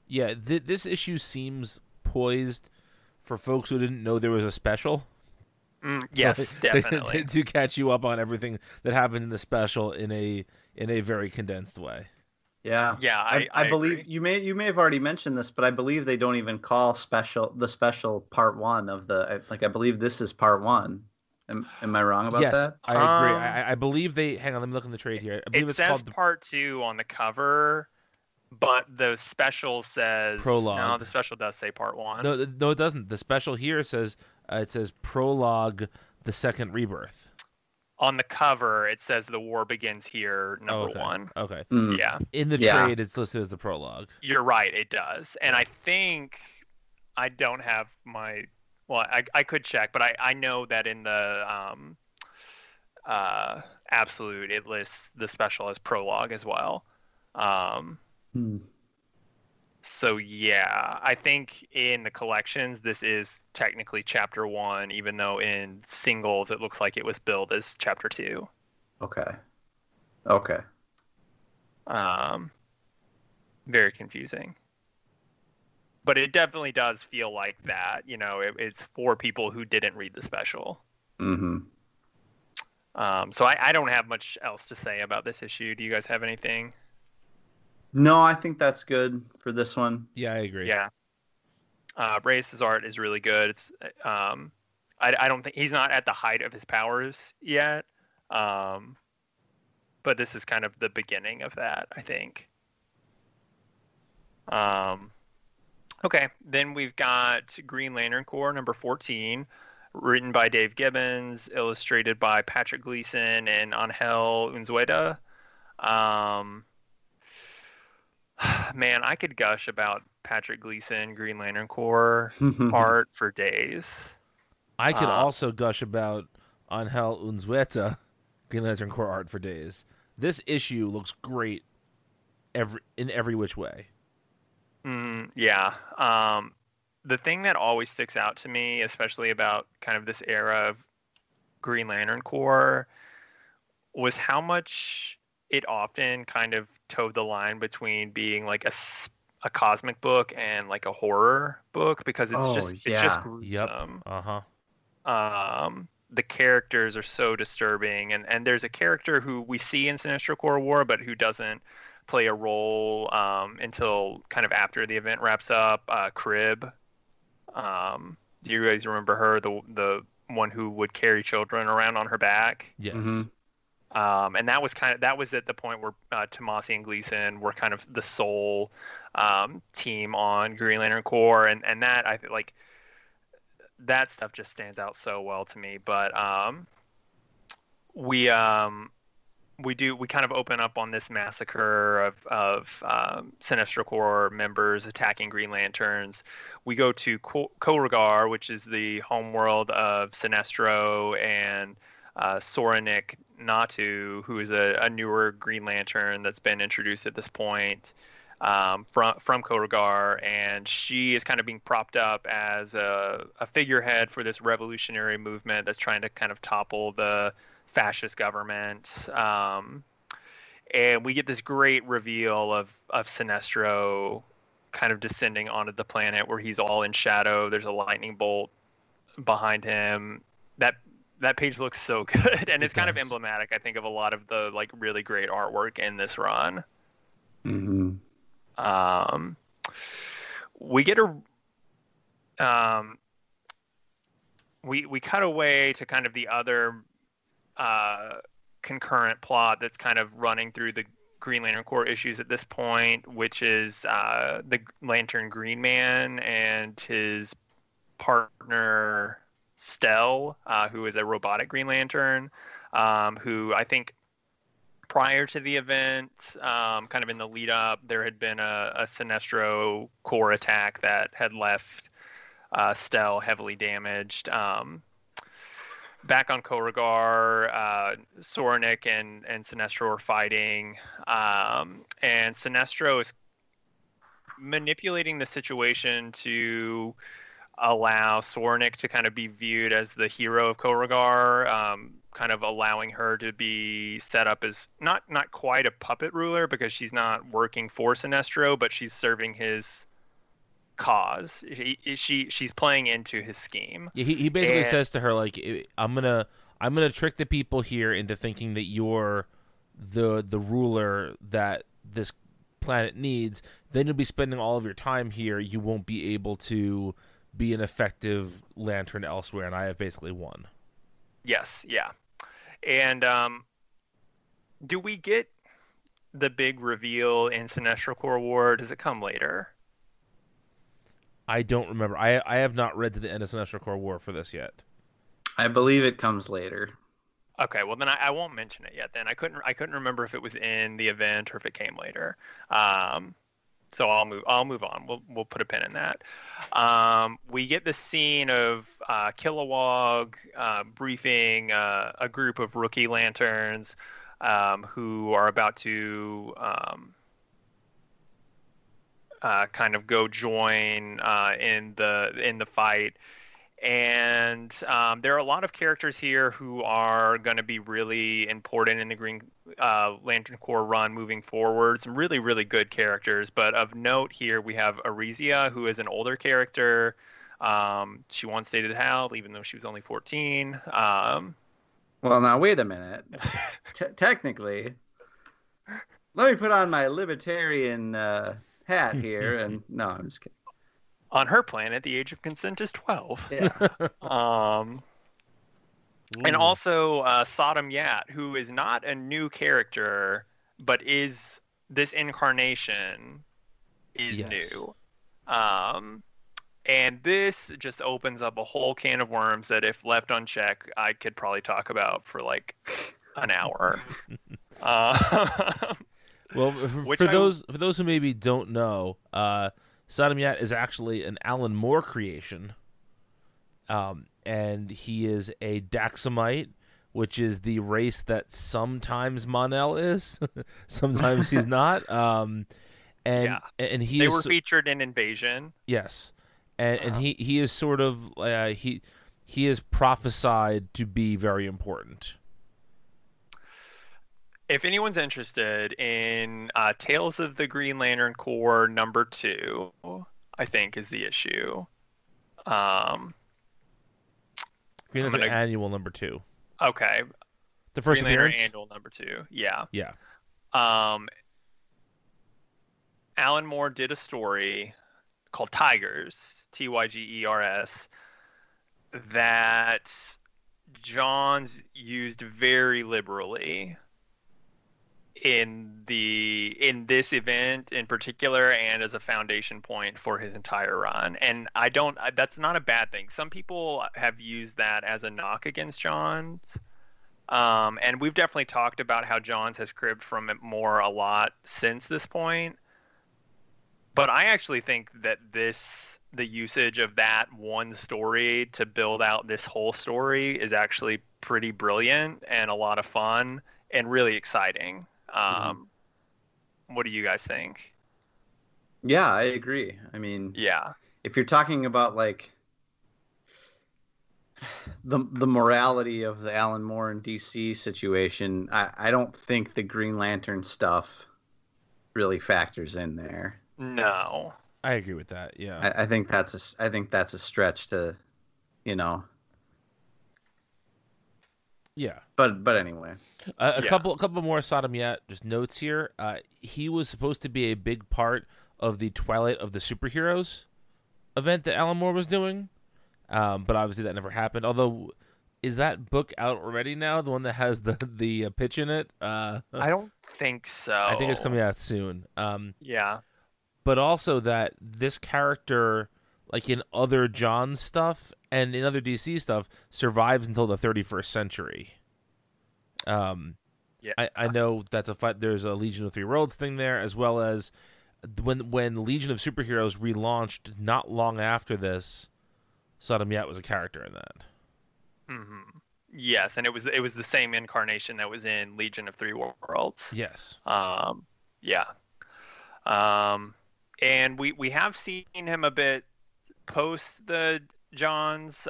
Yeah, this issue seems poised for folks who didn't know there was a special. Yes, so definitely. To catch you up on everything that happened in the special in a very condensed way. Yeah. Yeah, I believe agree. You may have already mentioned this, but I believe they don't even call the special part one of the, like, I believe this is part one. Am I wrong about that? Yes, I agree. I believe they, hang on, let me look in the trade here. I believe it says called part two on the cover, but the special says prologue. No, the special does say part one. No, it doesn't. The special here says it says prologue, the second rebirth. On the cover, it says the war begins here, number one. Okay. Mm. Yeah. In the trade, it's listed as the prologue. You're right. It does. And I think I don't have my... Well, I could check, but I know that in the Absolute, it lists the special as prologue as well. So, yeah, I think in the collections, this is technically Chapter 1, even though in singles, it looks like it was billed as Chapter 2. Okay. Very confusing. But it definitely does feel like that. You know, it's for people who didn't read the special. Mm-hmm. So I don't have much else to say about this issue. Do you guys have anything? No, I think that's good for this one. Yeah, I agree. Yeah, Reis's art is really good. It's I don't think he's not at the height of his powers yet, but this is kind of the beginning of that, I think. Okay, then we've got Green Lantern Corps number 14, written by Dave Gibbons, illustrated by Patrick Gleason and Angel Unzueta. Man, I could gush about Patrick Gleason, Green Lantern Corps art for days. I could also gush about Angel Unzueta, Green Lantern Corps art for days. This issue looks great in every which way. Yeah. The thing that always sticks out to me, especially about kind of this era of Green Lantern Corps, was how much it often kind of towed the line between being like a cosmic book and like a horror book, because it's just gruesome. Yep. The characters are so disturbing, and there's a character who we see in Sinestro Corps War, but who doesn't play a role until kind of after the event wraps up. Crib. Do you guys remember her? The one who would carry children around on her back. Yes. Mm-hmm. And that was at the point where Tomasi and Gleason were kind of the sole team on Green Lantern Corps, and that I feel like that stuff just stands out so well to me. But we kind of open up on this massacre of Sinestro Corps members attacking Green Lanterns. We go to Korugar, which is the homeworld of Sinestro and Soranik Natu, who is a newer Green Lantern that's been introduced at this point from Korugar, and she is kind of being propped up as a figurehead for this revolutionary movement that's trying to kind of topple the fascist government. And we get this great reveal of Sinestro kind of descending onto the planet where he's all in shadow. There's a lightning bolt behind him. That page looks so good, and it's kind of emblematic, I think, of a lot of the like really great artwork in this run. Mm-hmm. We get we cut away to kind of the other concurrent plot that's kind of running through the Green Lantern Corps issues at this point, which is the Lantern Green Man and his partner Stel, who is a robotic Green Lantern, who I think prior to the event, kind of in the lead up, there had been a Sinestro Corps attack that had left Stel heavily damaged. Back on Korugar, Soranik and Sinestro are fighting, and Sinestro is manipulating the situation to allow Soranik to kind of be viewed as the hero of Korugar, kind of allowing her to be set up as not quite a puppet ruler, because she's not working for Sinestro, but she's serving his cause. She's playing into his scheme. Yeah, he basically says to her, like, I'm gonna trick the people here into thinking that you're the ruler that this planet needs, then you'll be spending all of your time here. You won't be able to be an effective Lantern elsewhere, and I have basically won. Yes, yeah. And do we get the big reveal in Sinestro Corps War? Does it come later? I don't remember. I have not read to the end of Sinestro Corps War for this yet. I believe it comes later. Okay, well then I won't mention it yet. Then I couldn't remember if it was in the event or if it came later. So I'll move on. We'll put a pin in that. We get the scene of Kilowog briefing a group of rookie Lanterns who are about to kind of go join in the fight. And there are a lot of characters here who are going to be really important in the Green Lantern Corps run moving forward. Some really, really good characters. But of note here, we have Arisia, who is an older character. She once dated Hal, even though she was only 14. Well, now, wait a minute. Technically, let me put on my libertarian hat here. And no, I'm just kidding. On her planet, the age of consent is 12. Yeah. And also Sodam Yat, who is not a new character, but is this incarnation is new. And this just opens up a whole can of worms that, if left unchecked, I could probably talk about for like an hour. Well, for those who maybe don't know, Sodam Yat is actually an Alan Moore creation, and he is a Daxamite, which is the race that sometimes Monel is, sometimes he's not. And they were featured in Invasion. Yes, and he is sort of he is prophesied to be very important. If anyone's interested in Tales of the Green Lantern Corps #2, I think is the issue. Green Lantern Annual #2. Okay. The first Green Lantern Annual #2. Yeah. Yeah. Alan Moore did a story called Tigers, Tygers, that Johns used very liberally in this event in particular, and as a foundation point for his entire run. And that's not a bad thing. Some people have used that as a knock against Johns. And we've definitely talked about how Johns has cribbed from it more a lot since this point. But I actually think that the usage of that one story to build out this whole story is actually pretty brilliant and a lot of fun and really exciting. What do you guys think? Yeah, I agree. I mean, yeah. If you're talking about like the morality of the Alan Moore and DC situation, I don't think the Green Lantern stuff really factors in there. No, I agree with that. Yeah, I think that's a stretch to, you know. Yeah, but anyway, couple more Sodam Yat just notes here. He was supposed to be a big part of the Twilight of the Superheroes event that Alan Moore was doing, but obviously that never happened. Although, is that book out already now? The one that has the pitch in it? I don't think so. I think it's coming out soon. Yeah, but also that this character, like in other John stuff and in other DC stuff, survives until the 31st century. Yeah, I know that's a fight. There's a Legion of Three Worlds thing there, as well as when Legion of Superheroes relaunched not long after this, Sodam Yat was a character in that. Mm-hmm. Yes, and it was the same incarnation that was in Legion of Three Worlds. Yes. Yeah. And we have seen him a bit post the Johns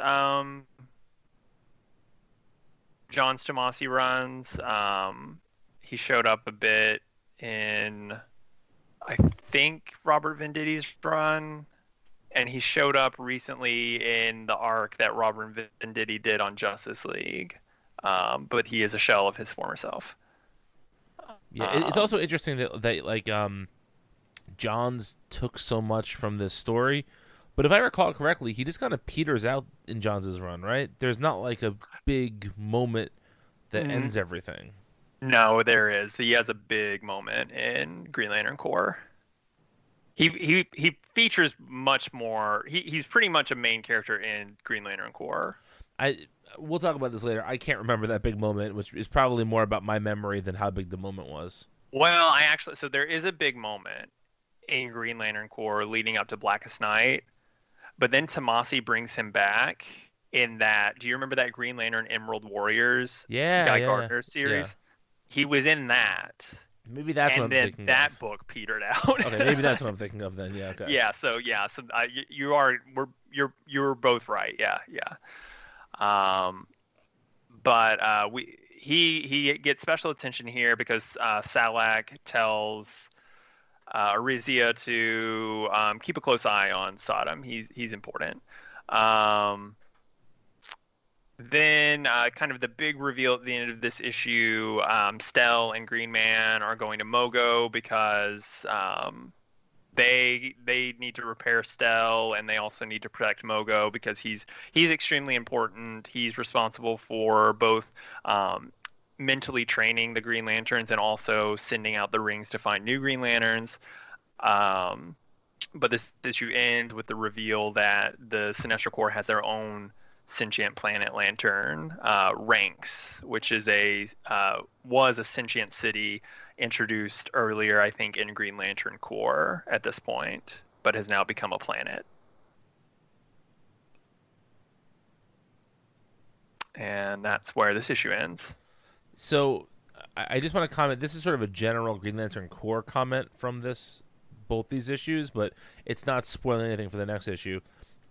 Tomasi runs. He showed up a bit in, I think, Robert Venditti run, and he showed up recently in the arc that Robert Venditti did on Justice League. But he is a shell of his former self. Yeah, it's also interesting that like Johns took so much from this story. But if I recall correctly, he just kind of peters out in Johns' run, right? There's not like a big moment that ends everything. No, there is. He has a big moment in Green Lantern Corps. He features much more. He's pretty much a main character in Green Lantern Corps. We'll talk about this later. I can't remember that big moment, which is probably more about my memory than how big the moment was. Well, so there is a big moment in Green Lantern Corps leading up to Blackest Night, but then Tomasi brings him back in that. Do you remember that Green Lantern Emerald Warriors Guy Gardner series? Yeah. He was in that. Maybe that's what I'm thinking of. And then that book petered out. Okay, maybe that's what I'm thinking of then. Yeah. Okay. Yeah. So you were both right. Yeah. But he gets special attention here because Salak tells Arisia to keep a close eye on Sodam. He's important. Then kind of the big reveal at the end of this issue, Stel and Green Man are going to Mogo because they need to repair Stel, and they also need to protect Mogo because he's extremely important. He's responsible for both mentally training the Green Lanterns and also sending out the rings to find new Green Lanterns. But this issue ends with the reveal that the Sinestro Corps has their own sentient planet lantern, Ranx, which is was a sentient city introduced earlier, I think, in Green Lantern Corps at this point, but has now become a planet. And that's where this issue ends. So I just want to comment, this is sort of a general Green Lantern Corps comment from both these issues, but it's not spoiling anything for the next issue.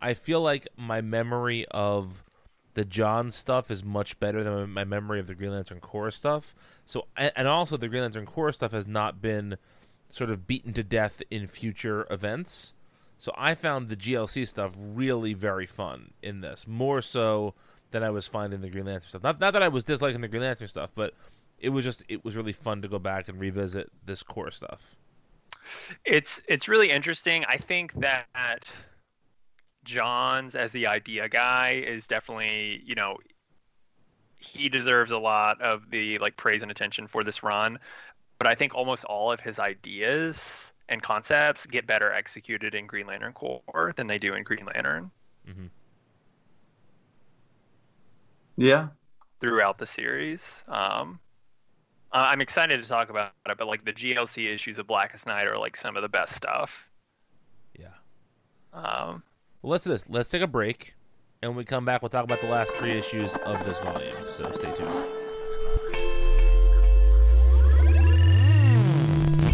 I feel like my memory of the John stuff is much better than my memory of the Green Lantern Corps stuff. So, and also the Green Lantern Corps stuff has not been sort of beaten to death in future events. So I found the GLC stuff really very fun in this, more so than I was finding the Green Lantern stuff. Not that I was disliking the Green Lantern stuff, but it was really fun to go back and revisit this Corps stuff. It's really interesting. I think that Johns as the idea guy is definitely, he deserves a lot of the praise and attention for this run, but I think almost all of his ideas and concepts get better executed in Green Lantern Corps than they do in Green Lantern. Mm-hmm. Yeah. Throughout the series. I'm excited to talk about it, but the GLC issues of Blackest Night are some of the best stuff. Yeah. Let's take a break, and when we come back, we'll talk about the last three issues of this volume, so stay tuned.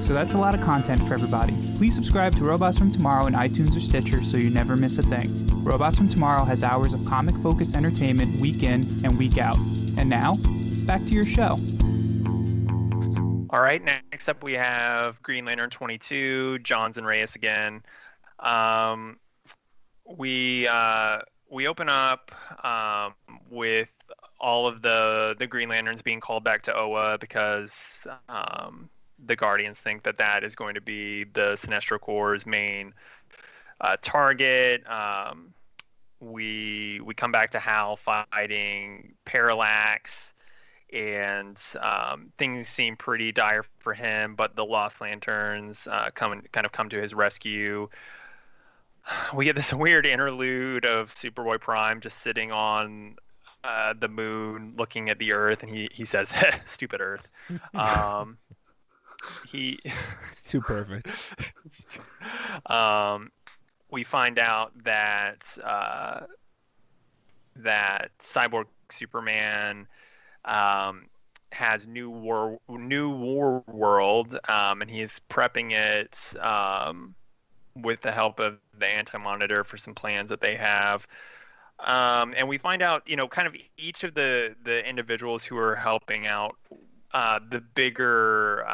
So that's a lot of content for everybody. Please subscribe to Robots from Tomorrow on iTunes or Stitcher so you never miss a thing. Robots from Tomorrow has hours of comic-focused entertainment week in and week out. And now, back to your show. All right, next up we have Green Lantern 22, Johns and Reyes again. We open up with all of the Green Lanterns being called back to Oa because... the Guardians think that is going to be the Sinestro Corps' main target. We come back to Hal fighting Parallax, and things seem pretty dire for him, but the Lost Lanterns come to his rescue. We get this weird interlude of Superboy Prime just sitting on the moon looking at the Earth, and he says, "Stupid Earth." It's too perfect. We find out that Cyborg Superman has New War World, and he is prepping it with the help of the Anti-Monitor for some plans that they have. And we find out, you know, kind of each of the individuals who are helping out the bigger,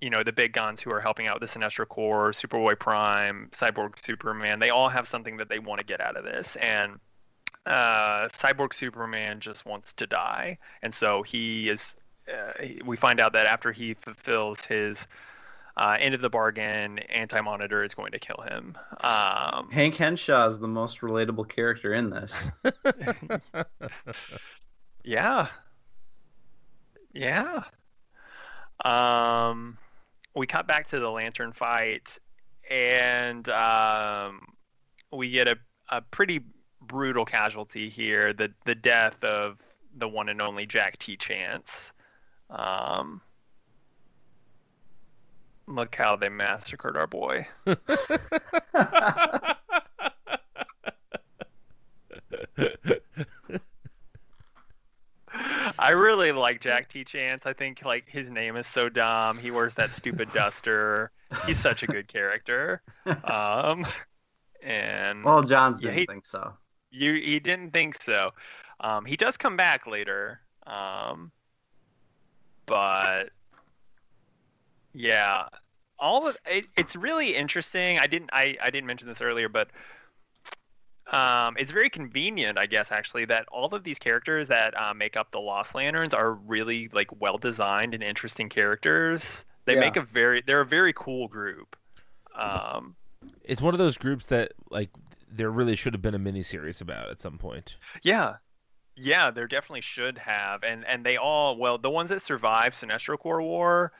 you know, the big guns who are helping out the Sinestro Corps, Superboy Prime, Cyborg Superman, they all have something that they want to get out of this. And Cyborg Superman just wants to die. And so he is, we find out that after he fulfills his end of the bargain, Anti-Monitor is going to kill him. Hank Henshaw is the most relatable character in this. Yeah. Yeah. We cut back to the lantern fight, and we get a pretty brutal casualty here, the death of the one and only Jack T Chance. Look how they massacred our boy. I really like Jack T Chance. I think like his name is so dumb. He wears that stupid duster. He's such a good character. And well, Johns didn't think so. He didn't think so. He does come back later. But yeah, all of it's really interesting. I didn't mention this earlier, but it's very convenient, I guess, actually, that all of these characters that make up the Lost Lanterns are really like well designed and interesting characters. They make they're a very cool group. It's one of those groups that like there really should have been a miniseries about at some point. Yeah, there definitely should have, and they all, well, the ones that survived Sinestro Corps War,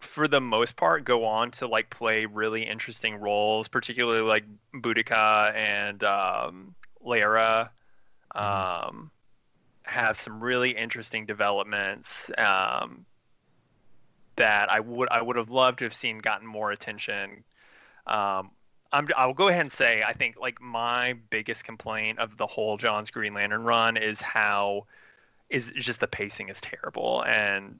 for the most part, go on to like play really interesting roles, particularly like Boudica and Lara, have some really interesting developments that I would have loved to have seen gotten more attention. I'll go ahead and say I think like my biggest complaint of the whole John's Green Lantern run is how is just the pacing is terrible, and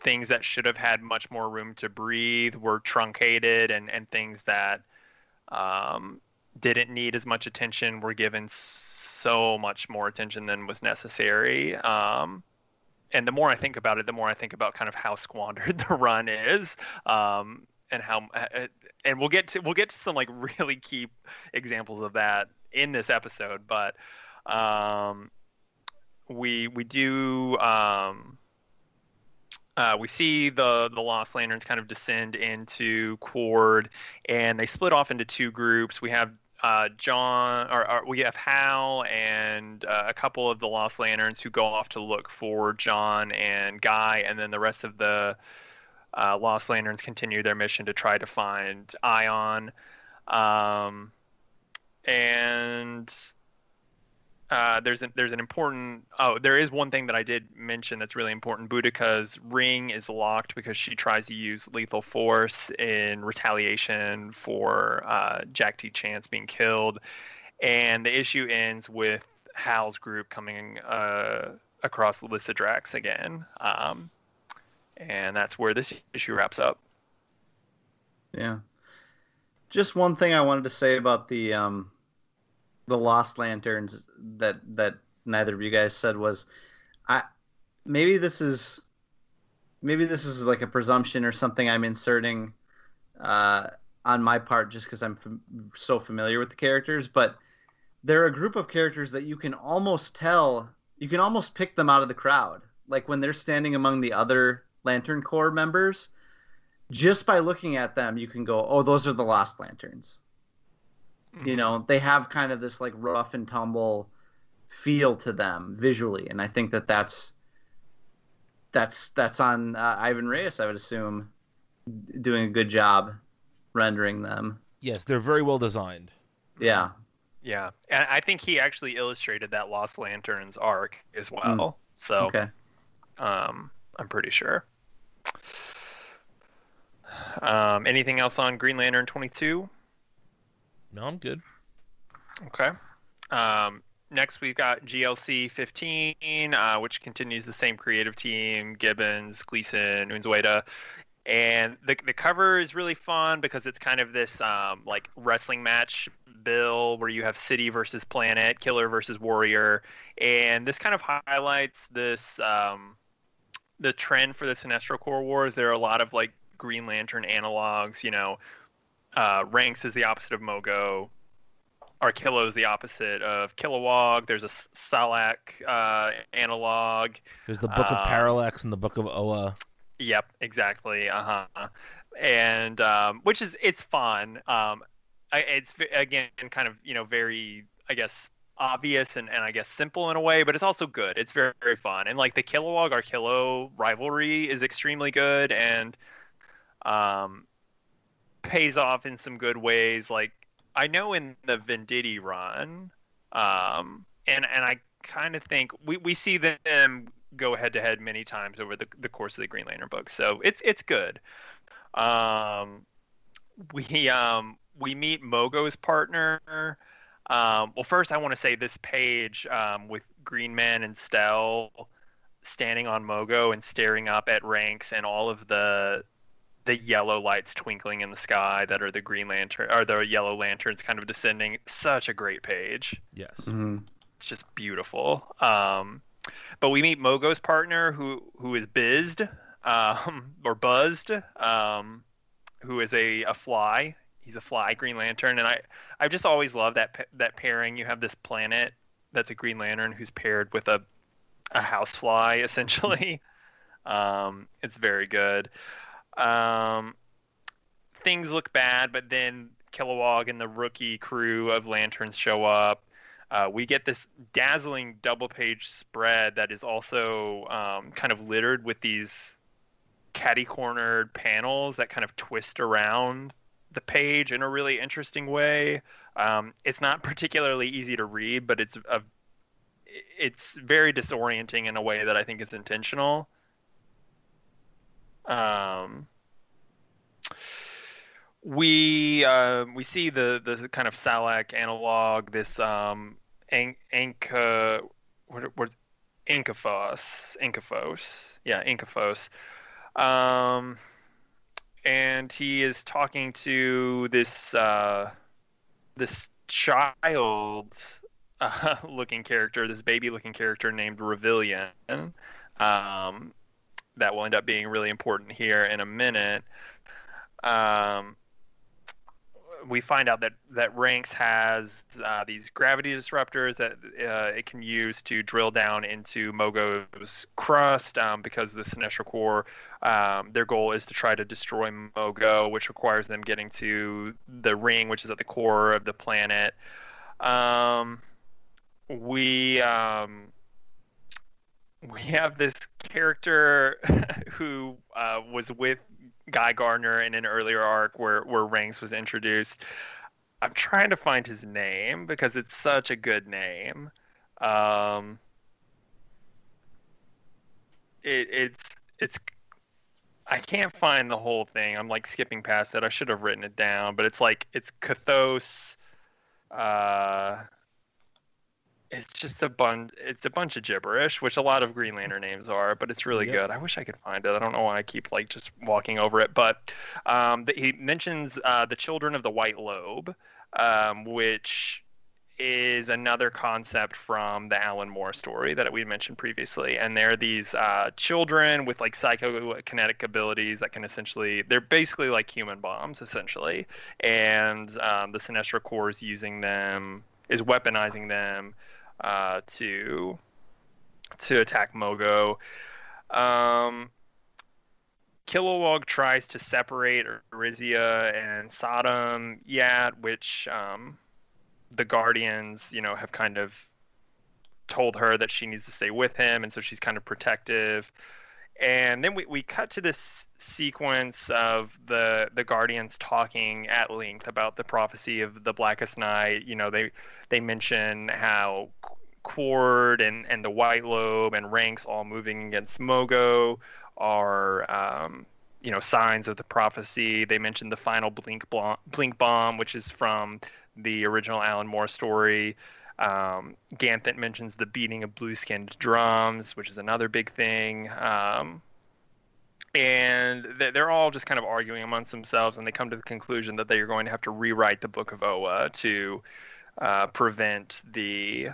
things that should have had much more room to breathe were truncated, and things that didn't need as much attention were given so much more attention than was necessary. And the more I think about it, the more I think about kind of how squandered the run is, and how and we'll get to some like really key examples of that in this episode, but we see the Lost Lanterns kind of descend into Quord, and they split off into two groups. We have we have Hal and a couple of the Lost Lanterns who go off to look for John and Guy, and then the rest of the Lost Lanterns continue their mission to try to find Ion. There is one thing that I did mention that's really important. Boudica's ring is locked because she tries to use lethal force in retaliation for Jack T. Chance being killed. And the issue ends with Hal's group coming across Lyssa Drak again. And that's where this issue wraps up. Yeah. Just one thing I wanted to say about the Lost Lanterns that neither of you guys said was, maybe this is like a presumption or something I'm inserting on my part just because I'm so familiar with the characters, but they're a group of characters that you can almost pick them out of the crowd. Like when they're standing among the other Lantern Corps members, just by looking at them, you can go, oh, those are the Lost Lanterns. You know, they have kind of this like rough and tumble feel to them visually, and I think that's on Ivan Reis, I would assume, doing a good job rendering them. Yes, they're very well designed. Yeah, and I think he actually illustrated that Lost Lanterns arc as well. So, okay. I'm pretty sure. Anything else on Green Lantern 22? No, I'm good. Okay. Next, we've got GLC 15, which continues the same creative team, Gibbons, Gleason, Unzueta. And the cover is really fun because it's kind of this like wrestling match bill where you have city versus planet, killer versus warrior, and this kind of highlights this the trend for the Sinestro Corps Wars. There are a lot of like Green Lantern analogs, you know. Ranx is the opposite of Mogo. Arkillo is the opposite of Kilowog. There's a Salak analog. There's the Book of Parallax and the Book of Oa. Yep, exactly. And which is, it's fun. It's again kind of, you know, very, I guess, obvious and I guess simple in a way, but it's also good. It's very, very fun. And like the Kilowog Arkillo rivalry is extremely good and pays off in some good ways. Like I know in the Venditti run, and I kind of think we see them go head to head many times over the course of the Green Lantern books. So it's good. We meet Mogo's partner. Well, first I want to say this page with Green Man and Stel standing on Mogo and staring up at Ranx and all of the yellow lights twinkling in the sky that are the Green Lantern or the Yellow Lanterns kind of descending. Such a great page. Yes. Mm-hmm. It's just beautiful. But we meet Mogo's partner, who is Bizzed, or Buzzed, who is a fly. He's a fly Green Lantern, and I've just always loved that pairing. You have this planet that's a Green Lantern who's paired with a housefly, essentially. It's very good. Things look bad, but then Kilowog and the rookie crew of Lanterns show up. We get this dazzling double-page spread that is also kind of littered with these catty-cornered panels that kind of twist around the page in a really interesting way. It's not particularly easy to read, but it's very disorienting in a way that I think is intentional. We see the kind of Salak analog, this Inkaphos, and he is talking to this this child looking character, this baby looking character named Revillian, that will end up being really important here in a minute. We find out that Ranx has these gravity disruptors that it can use to drill down into Mogo's crust, because the Sinestro Corps, their goal is to try to destroy Mogo, which requires them getting to the ring, which is at the core of the planet. We have this character who was with Guy Gardner in an earlier arc where Ranx was introduced. I'm trying to find his name because it's such a good name. I can't find the whole thing. I'm like skipping past it. I should have written it down, but it's like it's Kathos. It's just a bunch of gibberish, which a lot of Green Lantern names are, but it's really good. I wish I could find it. I don't know why I keep like just walking over it, but he mentions the Children of the White Lobe, which is another concept from the Alan Moore story that we mentioned previously. And they're these children with like psychokinetic abilities that can essentially, they're basically like human bombs essentially. And the Sinestro Corps is using them, is weaponizing them to attack Mogo. Kilowog tries to separate Arisia and Sodam Yat, which the Guardians, you know, have kind of told her that she needs to stay with him, and so she's kind of protective. And then we cut to this sequence of the Guardians talking at length about the prophecy of the Blackest Night. You know, they mention how Quord and the White Lobe and Ranx all moving against Mogo are, you know, signs of the prophecy. They mention the final blink bomb, which is from the original Alan Moore story. Ganthet mentions the beating of blue-skinned drums, which is another big thing. And they're all just kind of arguing amongst themselves, and they come to the conclusion that they are going to have to rewrite the Book of Oa to prevent the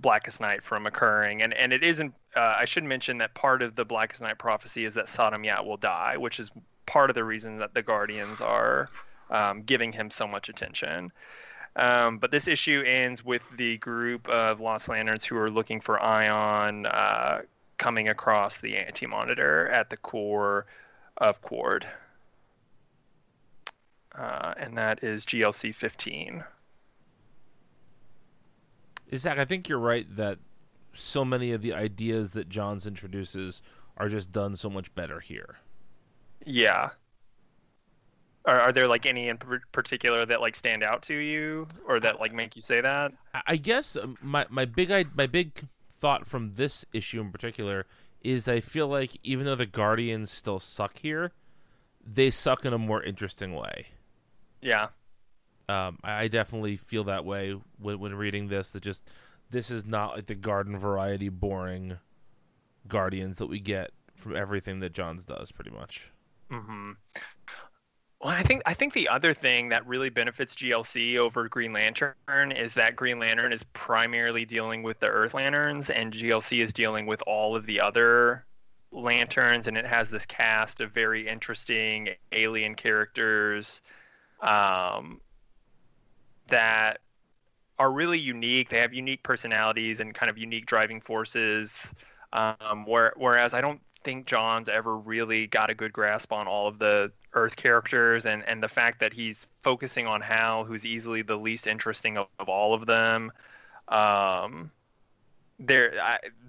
Blackest Night from occurring. And it isn't. I should mention that part of the Blackest Night prophecy is that Sodam Yat will die, which is part of the reason that the Guardians are giving him so much attention. But this issue ends with the group of Lost Lanterns who are looking for Ion coming across the Anti-Monitor at the core of Quord. And that is GLC 15. Zach, I think you're right that so many of the ideas that Johns introduces are just done so much better here. Yeah. Are there like any in particular that like stand out to you, or that like make you say that? I guess my big thought from this issue in particular is I feel like even though the Guardians still suck here, they suck in a more interesting way. Yeah. I definitely feel that way when reading this. That just this is not like the garden variety boring Guardians that we get from everything that Johns does, pretty much. Mm-hmm. Well, I think the other thing that really benefits GLC over Green Lantern is that Green Lantern is primarily dealing with the Earth Lanterns, and GLC is dealing with all of the other lanterns, and it has this cast of very interesting alien characters that are really unique. They have unique personalities and kind of unique driving forces, whereas I don't think Johns ever really got a good grasp on all of the Earth characters, and the fact that he's focusing on Hal, who's easily the least interesting of all of them.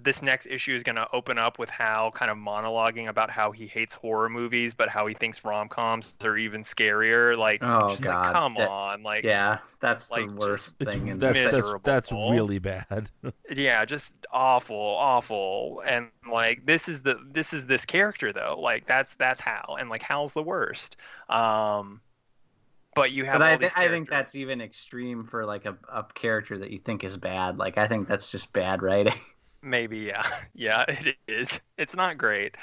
This next issue is going to open up with Hal kind of monologuing about how he hates horror movies, but how he thinks rom-coms are even scarier. Like, oh, just God, like, come that, on, like, yeah, that's like, the worst thing. In that's really bad. Yeah, just awful. And like, this is this character though. Like, that's Hal, and like Hal's the worst. But you have. But I think that's even extreme for like a character that you think is bad. Like, I think that's just bad writing. Maybe, yeah, it is. It's not great.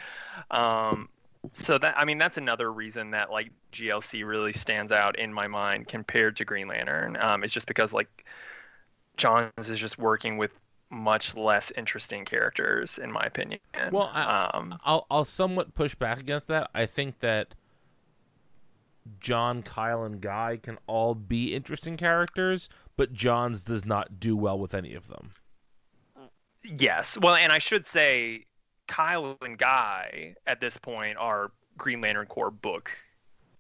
So that, I mean, that's another reason that like GLC really stands out in my mind compared to Green Lantern. It's just because like Johns is just working with much less interesting characters, in my opinion. Well, I'll somewhat push back against that. I think that John, Kyle, and Guy can all be interesting characters, but Johns does not do well with any of them. Yes. Well, and I should say Kyle and Guy at this point are Green Lantern Corps book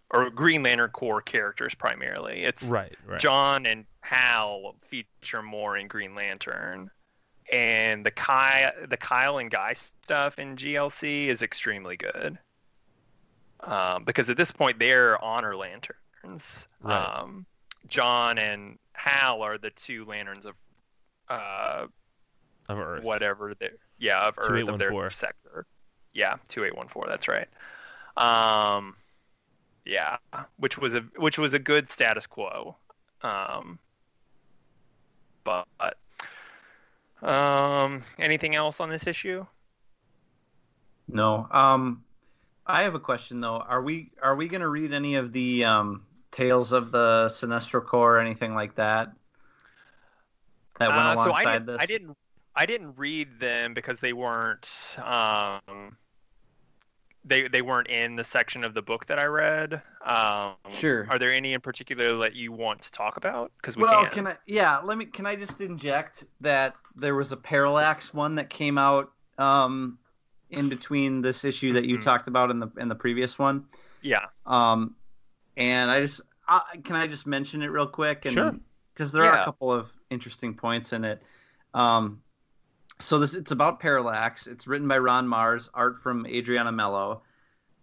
or Green Lantern Corps characters primarily. It's right. John and Hal feature more in Green Lantern, and the Kyle and Guy stuff in GLC is extremely good. Because at this point they're honor lanterns. Right. John and Hal are the two lanterns of Earth, of Earth, of their sector. Yeah, 2814. That's right. Yeah, which was a good status quo. But anything else on this issue? No. I have a question though. Are we going to read any of the tales of the Sinestro Corps or anything like that? That went alongside this. I didn't read them because they weren't they weren't in the section of the book that I read. Sure. Are there any in particular that you want to talk about? Because can I just inject that there was a Parallax one that came out in between this issue that you talked about in the previous one. Yeah. And can I just mention it real quick? Sure. Because there are a couple of interesting points in it. So it's about Parallax. It's written by Ron Mars, art from Adriana Mello.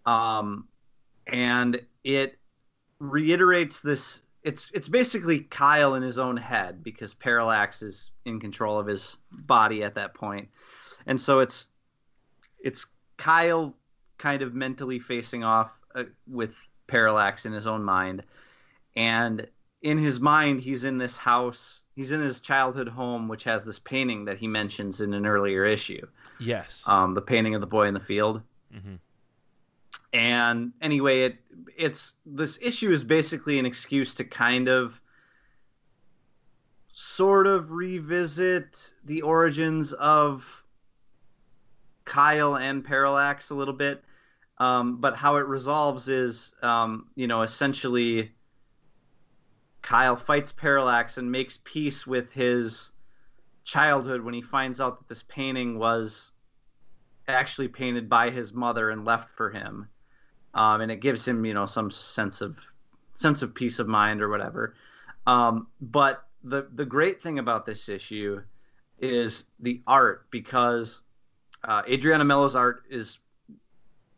And it reiterates this. It's basically Kyle in his own head, because Parallax is in control of his body at that point. And so it's Kyle kind of mentally facing off with Parallax in his own mind. And in his mind, he's in this house. He's in his childhood home, which has this painting that he mentions in an earlier issue. Yes. The painting of the boy in the field. Mm-hmm. And anyway, it's this issue is basically an excuse to kind of sort of revisit the origins of Kyle and Parallax a little bit. But how it resolves is, essentially Kyle fights Parallax and makes peace with his childhood when he finds out that this painting was actually painted by his mother and left for him. And it gives him, some sense of peace of mind or whatever. But the great thing about this issue is the art, because Adriana Mello's art is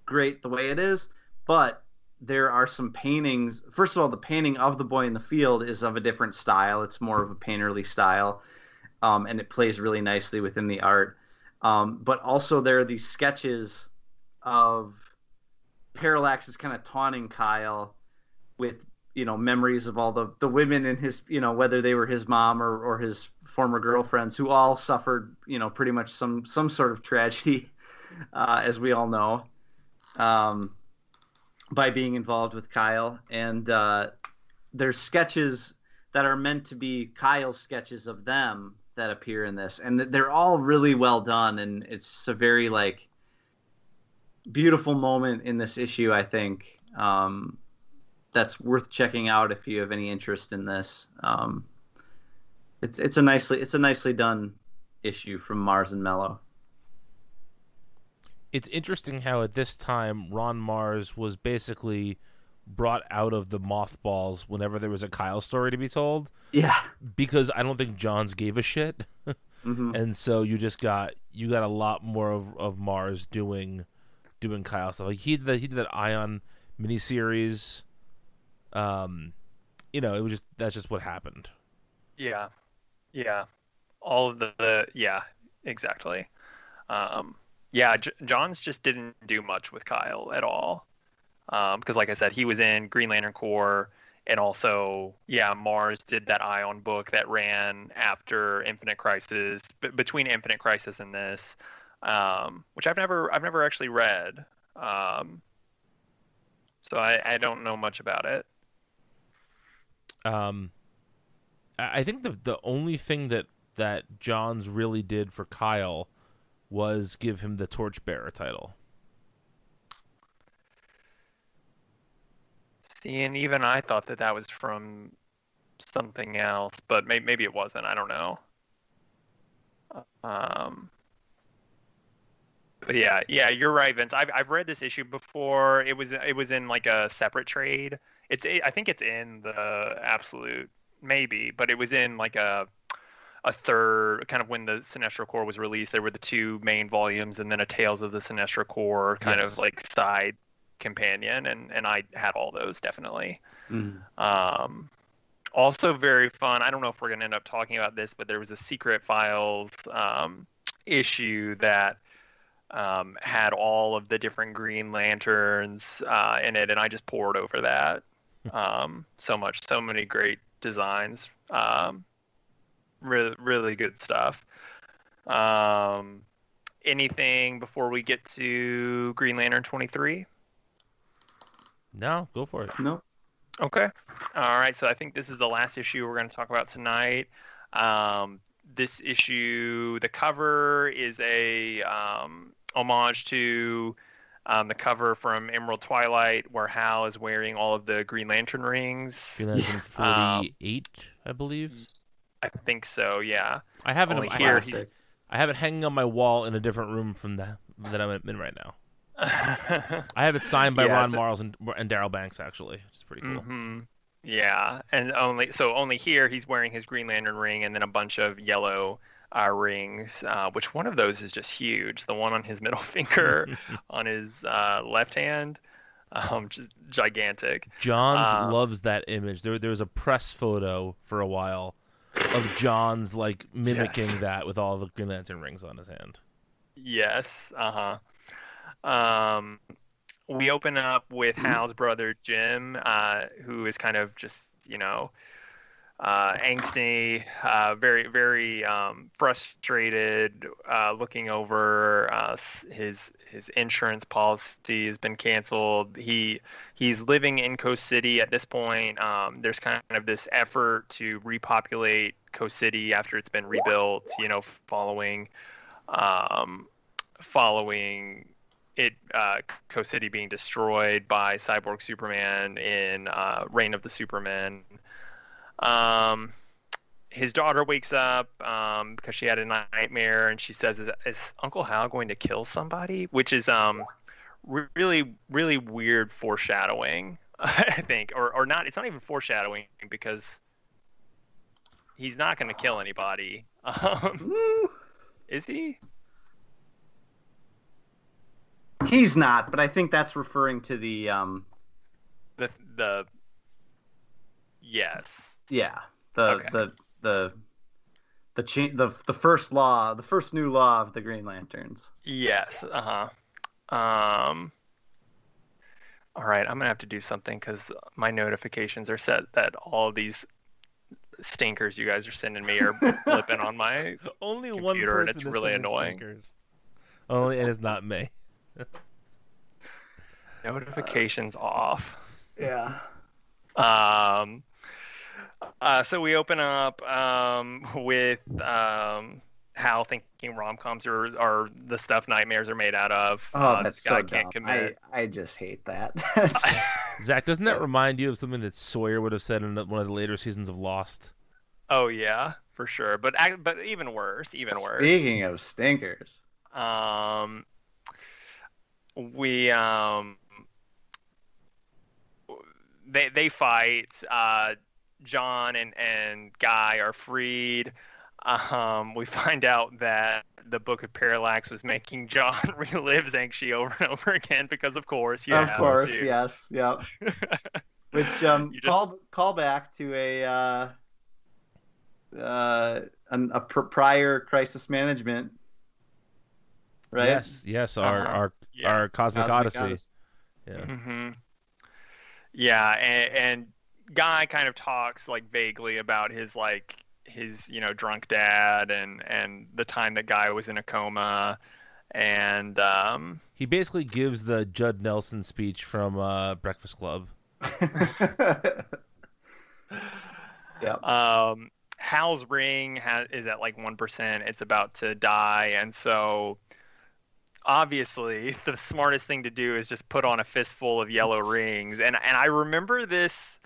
great the way it is, but there are some paintings. First of all, the painting of the boy in the field is of a different style. It's more of a painterly style, and it plays really nicely within the art. But also there are these sketches of Parallax is kind of taunting Kyle with, memories of all the women in his, whether they were his mom or his former girlfriends, who all suffered, pretty much some sort of tragedy, as we all know, by being involved with Kyle. And there's sketches that are meant to be Kyle's sketches of them that appear in this, and they're all really well done. And it's a very beautiful moment in this issue, I think. That's worth checking out if you have any interest in this. It's a nicely done issue from Mars and Mello. It's interesting how at this time Ron Mars was basically brought out of the mothballs whenever there was a Kyle story to be told. Yeah, because I don't think Johns gave a shit, mm-hmm. and so you got a lot more of Mars doing Kyle stuff. Like he did that Ion miniseries. It was just, that's just what happened. Yeah. All of the yeah, exactly. Johns just didn't do much with Kyle at all. Because like I said, he was in Green Lantern Corps, and also, Mars did that Ion book that ran after Infinite Crisis, between Infinite Crisis and this, which I've never actually read. So I don't know much about it. I think the only thing that Johns really did for Kyle was give him the Torchbearer title. See, and even I thought that was from something else, but maybe it wasn't. I don't know. But yeah, you're right, Vince. I've read this issue before. It was in a separate trade. I think it's in the Absolute, maybe, but it was in a third, kind of when the Sinestro Corps was released. There were the two main volumes, and then a Tales of the Sinestro Corps kind yes. of side companion, and I had all those definitely. Mm. Also very fun. I don't know if we're gonna end up talking about this, but there was a Secret Files issue that. Had all of the different Green Lanterns in it, and I just pored over that so many great designs, really, really good stuff. Anything before we get to Green Lantern 23? No, go for it. No. Okay. All right. So I think this is the last issue we're going to talk about tonight. This issue, the cover is a homage to the cover from Emerald Twilight, where Hal is wearing all of the Green Lantern rings. Green Lantern 48, I believe. I think so. Yeah. I have it hanging on my wall in a different room from that I'm in right now. I have it signed by Ron Marles and Darryl Banks, actually. It's pretty cool. Mm-hmm. Yeah, and only here he's wearing his Green Lantern ring and then a bunch of yellow rings, which one of those is just huge. The one on his middle finger on his left hand, just gigantic. Johns loves that image. There was a press photo for a while of Johns mimicking that with all the Green Lantern rings on his hand. Yes, uh-huh. We open up with Hal's brother Jim, who is kind of just angsty, very, very frustrated, looking over his insurance policy has been canceled. He's living in Coast City at this point. There's kind of this effort to repopulate Coast City after it's been rebuilt, you know, following it, Coast City being destroyed by Cyborg Superman in Reign of the Superman. His daughter wakes up because she had a nightmare, and she says, is Uncle Hal going to kill somebody? Which is really, really weird foreshadowing, I think, or not. It's not even foreshadowing because he's not going to kill anybody. Is he? He's not, but I think that's referring to the yes. Yeah. The first law, the first new law of the Green Lanterns. Yes. Uh-huh. All right, I'm going to have to do something cuz my notifications are set that all these stinkers you guys are sending me are flipping on my only computer, one person, and it's really annoying. Stinkers. Only, and it's not me. Notifications off. Yeah. So we open up with Hal thinking rom-coms are the stuff nightmares are made out of. Oh, that's so dumb. I just hate that. Zach, doesn't that remind you of something that Sawyer would have said in one of the later seasons of Lost? Oh, yeah, for sure. But even worse, even worse. Speaking of stinkers. They fight. John and Guy are freed. We find out that the Book of Parallax was making John relive Zangshi over and over again because, of course, yes, yeah. Which call back to a prior crisis management, right? Yes, our Cosmic Odyssey. Yeah. Mm-hmm. Yeah, and Guy kind of talks like vaguely about his you know, drunk dad and the time that Guy was in a coma, and he basically gives the Judd Nelson speech from Breakfast Club. Yeah. Hal's ring is at like 1%. It's about to die, and so obviously the smartest thing to do is just put on a fistful of yellow rings. And I remember this.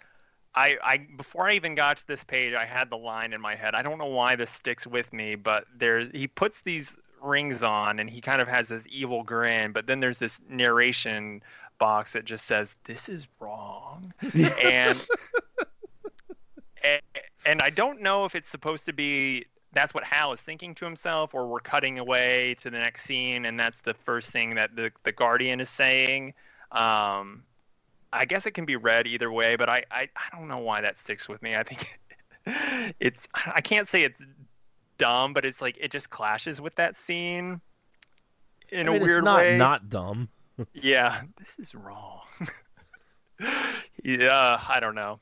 I before I even got to this page, I had the line in my head. I don't know why this sticks with me, but he puts these rings on and he kind of has this evil grin, but then there's this narration box that just says, "This is wrong." and I don't know if it's supposed to be that's what Hal is thinking to himself, or we're cutting away to the next scene and that's the first thing that the Guardian is saying. I guess it can be read either way, but I don't know why that sticks with me. I think I can't say it's dumb, but it's like it just clashes with that scene in a weird way. It's not dumb. Yeah, this is wrong. Yeah, I don't know.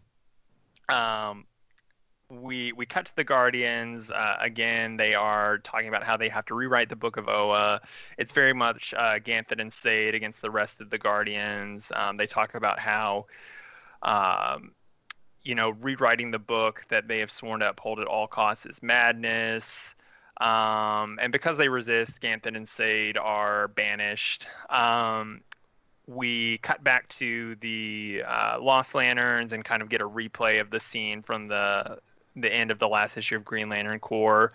We cut to the Guardians. Again, they are talking about how they have to rewrite the Book of Oa. It's very much Ganthet and Sayd against the rest of the Guardians. They talk about how, you know, rewriting the book that they have sworn to uphold at all costs is madness. And because they resist, Ganthet and Sayd are banished. We cut back to the Lost Lanterns and kind of get a replay of the scene from the end of the last issue of Green Lantern Corps.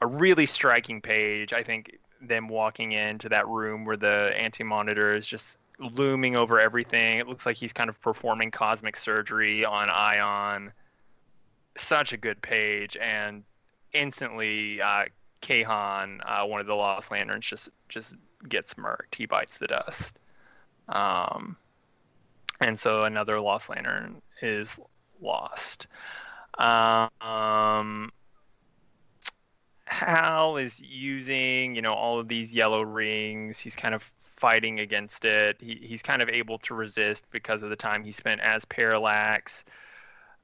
A really striking page. I think them walking into that room where the Anti-Monitor is just looming over everything. It looks like he's kind of performing cosmic surgery on Ion. Such a good page. And instantly, Kahan, one of the Lost Lanterns, just gets murked. He bites the dust. And so another Lost Lantern is lost. Hal is using, you know, all of these yellow rings. He's kind of fighting against it. He's kind of able to resist because of the time he spent as Parallax.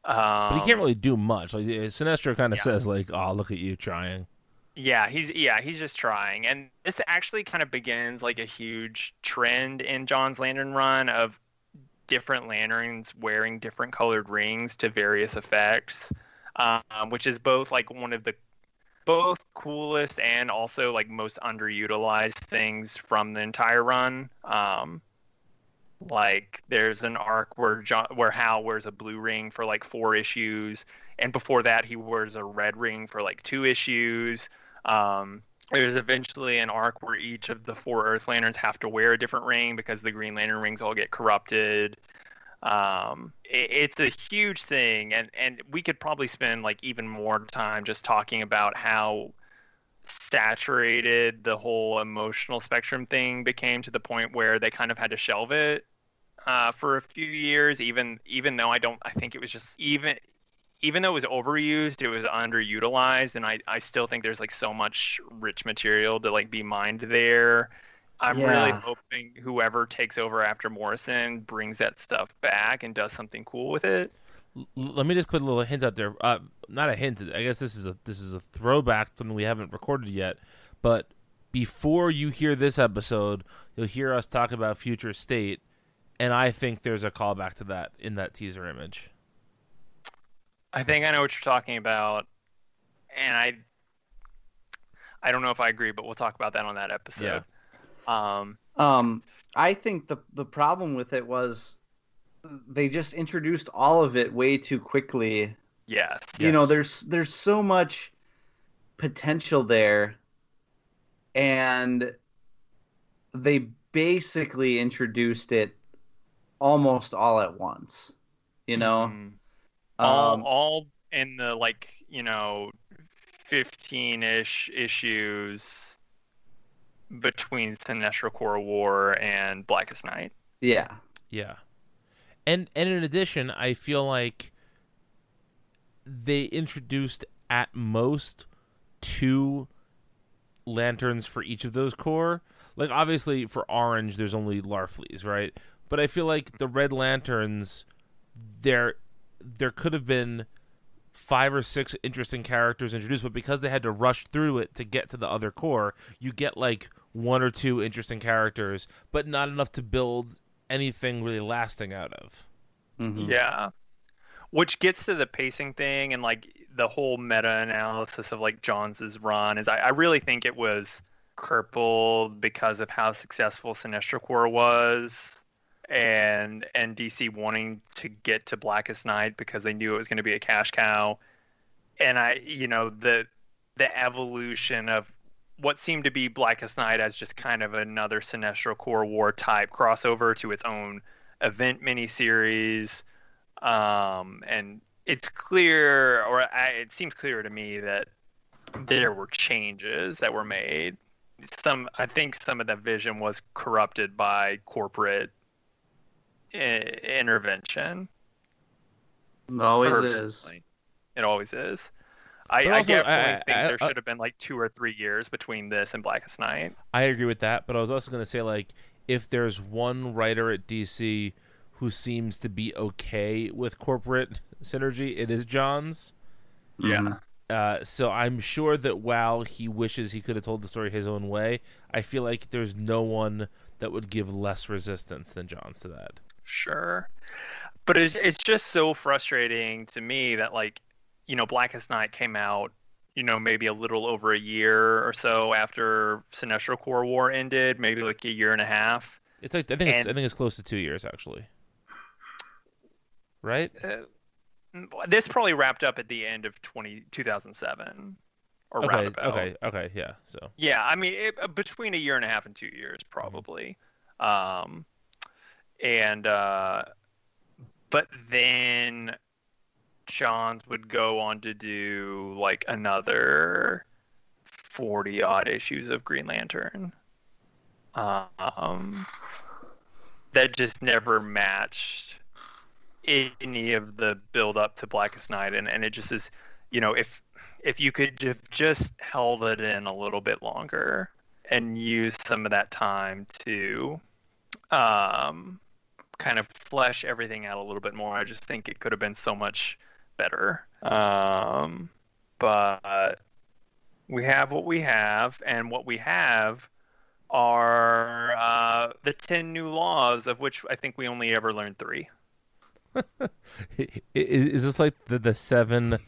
But he can't really do much. Like Sinestro kind of says, like, "Oh, look at you trying." Yeah, he's just trying, and this actually kind of begins like a huge trend in John's Lantern run of different lanterns wearing different colored rings to various effects, which is both like one of the both coolest and also like most underutilized things from the entire run. Like there's an arc where Hal wears a blue ring for like 4 issues, and before that he wears a red ring for like 2 issues. There's eventually an arc where each of the 4 Earth Lanterns have to wear a different ring because the Green Lantern rings all get corrupted. It's a huge thing, and we could probably spend like even more time just talking about how saturated the whole emotional spectrum thing became to the point where they kind of had to shelve it for a few years. Even though I think it was just even though it was overused, it was underutilized, and I still think there's like so much rich material to like be mined there. I'm really hoping whoever takes over after Morrison brings that stuff back and does something cool with it. Let me just put a little hint out there. Not a hint. I guess this is a throwback, something we haven't recorded yet. But before you hear this episode, you'll hear us talk about Future State, and I think there's a callback to that in that teaser image. I think I know what you're talking about, and I don't know if I agree, but we'll talk about that on that episode. Yeah. I think the problem with it was, they just introduced all of it way too quickly. Yes. Know, there's so much potential there, and they basically introduced it almost all at once. You know, all in the 15-ish issues between Sinestro Corps War and Blackest Night. Yeah. And in addition, I feel like they introduced at most 2 lanterns for each of those corps. Like, obviously, for Orange, there's only Larfleeze, right? But I feel like the Red Lanterns, there could have been 5 or 6 interesting characters introduced, but because they had to rush through it to get to the other corps, you get, 1 or 2 interesting characters, but not enough to build anything really lasting out of. Mm-hmm. Yeah. Which gets to the pacing thing and the whole meta analysis of Johns' run is I really think it was crippled because of how successful Sinestro Corps was and DC wanting to get to Blackest Night because they knew it was going to be a cash cow. And the evolution of what seemed to be Blackest Night as just kind of another Sinestro Corps War type crossover to its own event miniseries. And it's clear, or it seems clear to me, that there were changes that were made. I think some of that vision was corrupted by corporate intervention. It always is. It always is. I think there should have been 2 or 3 years between this and Blackest Night. I agree with that, but I was also going to say if there's one writer at DC who seems to be okay with corporate synergy, it is Johns. Yeah. So I'm sure that while he wishes he could have told the story his own way, I feel like there's no one that would give less resistance than Johns to that. Sure, but it's just so frustrating to me that Blackest Night came out, maybe a little over a year or so after Sinestro Corps War ended, maybe a year and a half. It's I think it's close to 2 years actually, right? This probably wrapped up at the end of 2007, or roundabout. Okay, yeah. So between a year and a half and 2 years probably, but then Johns would go on to do another 40 odd issues of Green Lantern that just never matched any of the build up to Blackest Night, and it just is, if you could have just held it in a little bit longer and used some of that time to kind of flesh everything out a little bit more, I just think it could have been so much better. But we have what we have, and what we have are the 10 new laws, of which I think we only ever learned 3. Is this like the 7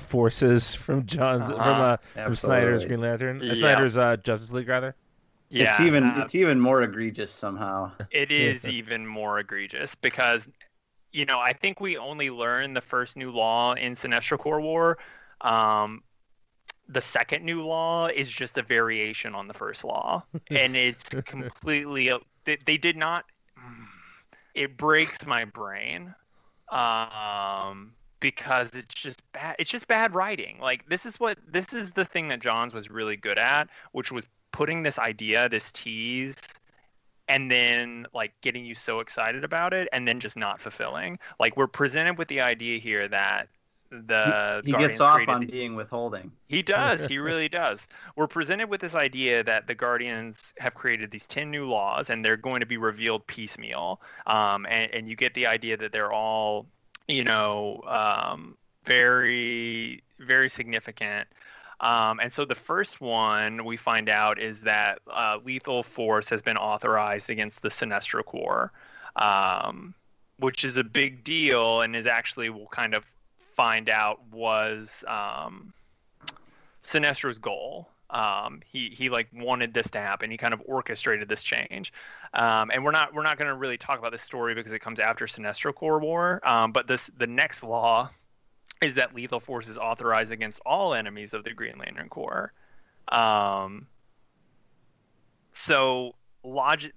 forces from from Snyder's Green Lantern? Yeah. Snyder's Justice League, rather? Yeah, it's even more egregious somehow. It is even more egregious because, you know, I think we only learned the first new law in Sinestro Corps War. The second new law is just a variation on the first law, and it's completely they did not. It breaks my brain because it's just bad. It's just bad writing. Like this is the thing that Johns was really good at, which was putting this idea, this tease, and then like getting you so excited about it, and then just not fulfilling. Like we're presented with the idea here that he gets off on being withholding. He does. He really does. We're presented with this idea that the Guardians have created these 10 new laws, and they're going to be revealed piecemeal. And you get the idea that they're all, you know, very, very significant. And so the first one we find out is that lethal force has been authorized against the Sinestro Corps, which is a big deal and is actually, we'll kind of find out, was Sinestro's goal. He like wanted this to happen. He kind of orchestrated this change. And we're not going to really talk about this story because it comes after Sinestro Corps War. But the next law is that lethal force is authorized against all enemies of the Green Lantern Corps. So logic,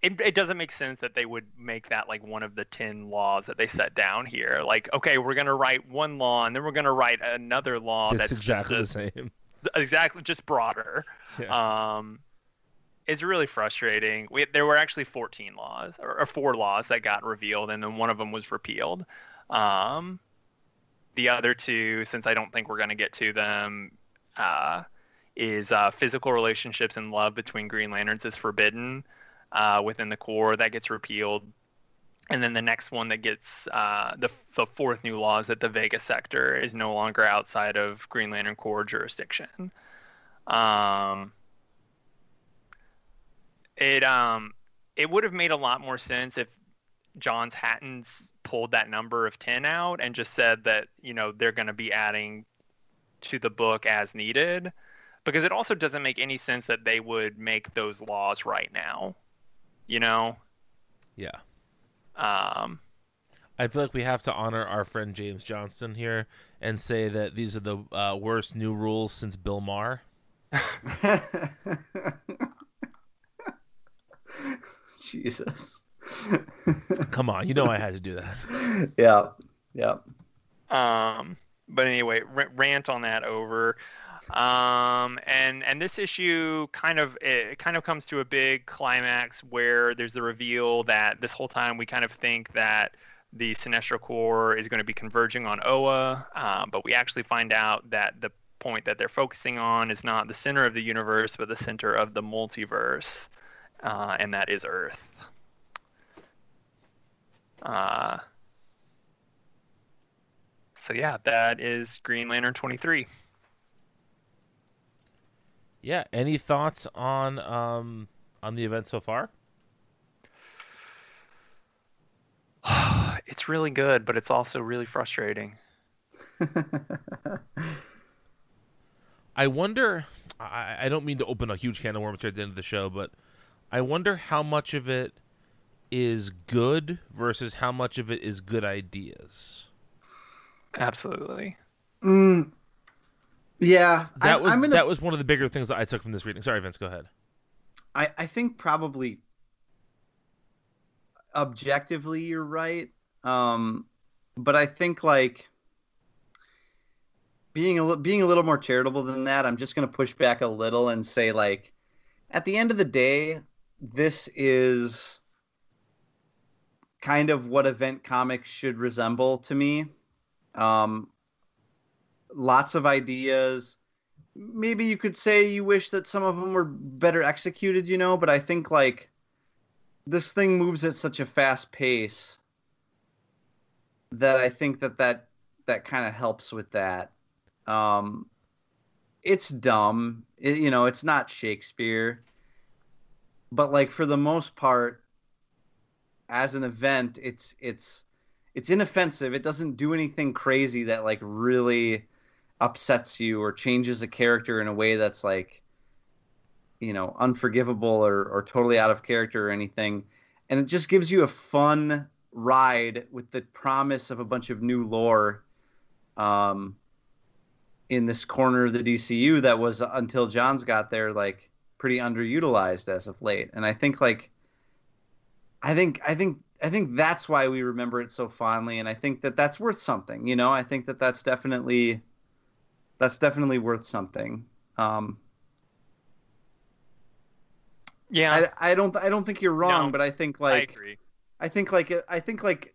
it doesn't make sense that they would make that like one of the 10 laws that they set down here. Like, okay, we're going to write one law and then we're going to write another law. It's that's exactly the same. Exactly. Just broader. Yeah. It's really frustrating. There were actually 14 laws or 4 laws that got revealed, and then one of them was repealed. The other two, since I don't think we're going to get to them, is physical relationships and love between Green Lanterns is forbidden within the Corps. That gets repealed. And then the next one that gets the 4th new law is that the Vega sector is no longer outside of Green Lantern Corps jurisdiction. It would have made a lot more sense if Johns hadn't pulled that number of 10 out and just said that, you know, they're going to be adding to the book as needed, because it also doesn't make any sense that they would make those laws right now, you know? Yeah. I feel like we have to honor our friend James Johnston here and say that these are the worst new rules since Bill Maher. Jesus. Come on, you know I had to do that. Yeah. But anyway, rant on that over. And this issue kind of comes to a big climax where there's the reveal that this whole time we kind of think that the Sinestro Corps is going to be converging on Oa, but we actually find out that the point that they're focusing on is not the center of the universe, but the center of the multiverse. And that is Earth. So yeah, that is Green Lantern 23. Yeah. Any thoughts on the event so far? It's really good, but it's also really frustrating. I wonder. I don't mean to open a huge can of worms here at the end of the show, but I wonder how much of it is good versus how much of it is good ideas. Absolutely. Yeah. That was one of the bigger things that I took from this reading. Sorry, Vince, go ahead. I think probably objectively you're right. But I think like being a little more charitable than that, I'm just going to push back a little and say like at the end of the day, this is kind of what event comics should resemble to me. Lots of ideas. Maybe you could say you wish that some of them were better executed, you know, but I think like this thing moves at such a fast pace that I think that kind of helps with that. It's dumb. It's not Shakespeare. But like for the most part, as an event, it's inoffensive. It doesn't do anything crazy that like really upsets you or changes a character in a way that's like, unforgivable or totally out of character or anything. And it just gives you a fun ride with the promise of a bunch of new lore in this corner of the DCU that was, until Johns got there, like pretty underutilized as of late. And I think I think that's why we remember it so fondly. And I think that that's worth something, I think that that's definitely worth something. Yeah, I don't think you're wrong, no, but I think like I agree. I think like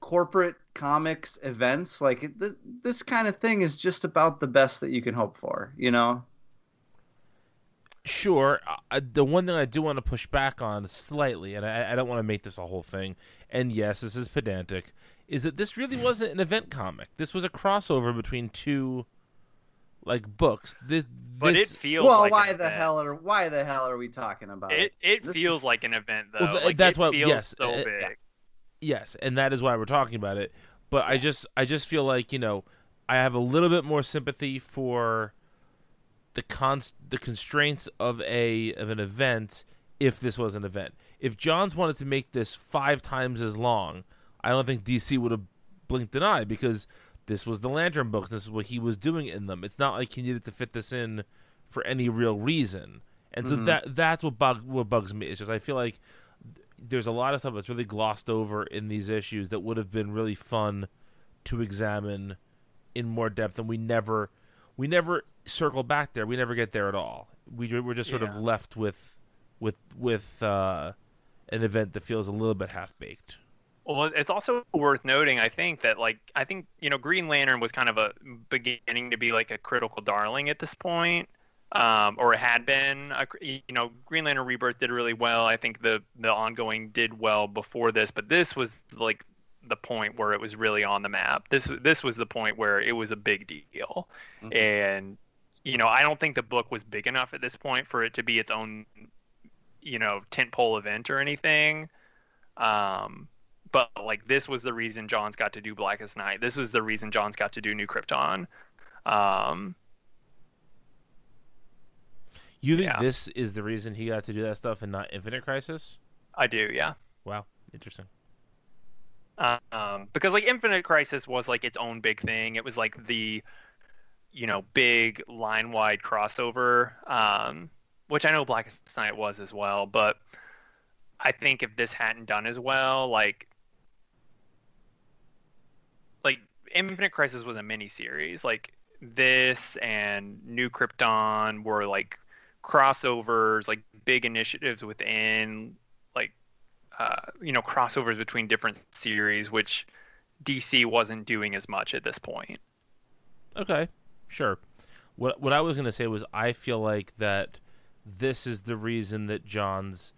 corporate comics events, like this kind of thing is just about the best that you can hope for, Sure. The one thing I do want to push back on slightly, and I don't want to make this a whole thing, and yes, this is pedantic, is that this really wasn't an event comic. This was a crossover between two like books. Why the hell are we talking about it? It feels like an event though. Well, like, that's big. Yeah. Yes, and that is why we're talking about it. But yeah. I just feel like, I have a little bit more sympathy for the constraints of an event if this was an event. If Johns wanted to make this 5 times as long, I don't think DC would have blinked an eye, because this was the Lantern books. This is what he was doing in them. It's not like he needed to fit this in for any real reason. And so that's what bugs me. It's just I feel like there's a lot of stuff that's really glossed over in these issues that would have been really fun to examine in more depth, and we never circle back there. We never get there at all. We're just sort of left with an event that feels a little bit half-baked. Well, it's also worth noting, I think, that Green Lantern was kind of beginning to be like a critical darling at this point, or it had been. Green Lantern Rebirth did really well. I think the ongoing did well before this, but this was like the point where it was really on the map. This was the point where it was a big deal, and I don't think the book was big enough at this point for it to be its own, tentpole event or anything. But like this was the reason Johns got to do Blackest Night. This was the reason Johns got to do New Krypton. You think this is the reason he got to do that stuff and not Infinite Crisis? I do, yeah. Wow, interesting. Because like Infinite Crisis was like its own big thing. It was like the, big line-wide crossover, which I know Blackest Night was as well. But I think if this hadn't done as well, like Infinite Crisis was a miniseries. Like this and New Krypton were like crossovers, like big initiatives within, like crossovers between different series, which DC wasn't doing as much at this point. Okay, sure. What I was gonna say was I feel like that this is the reason that Johns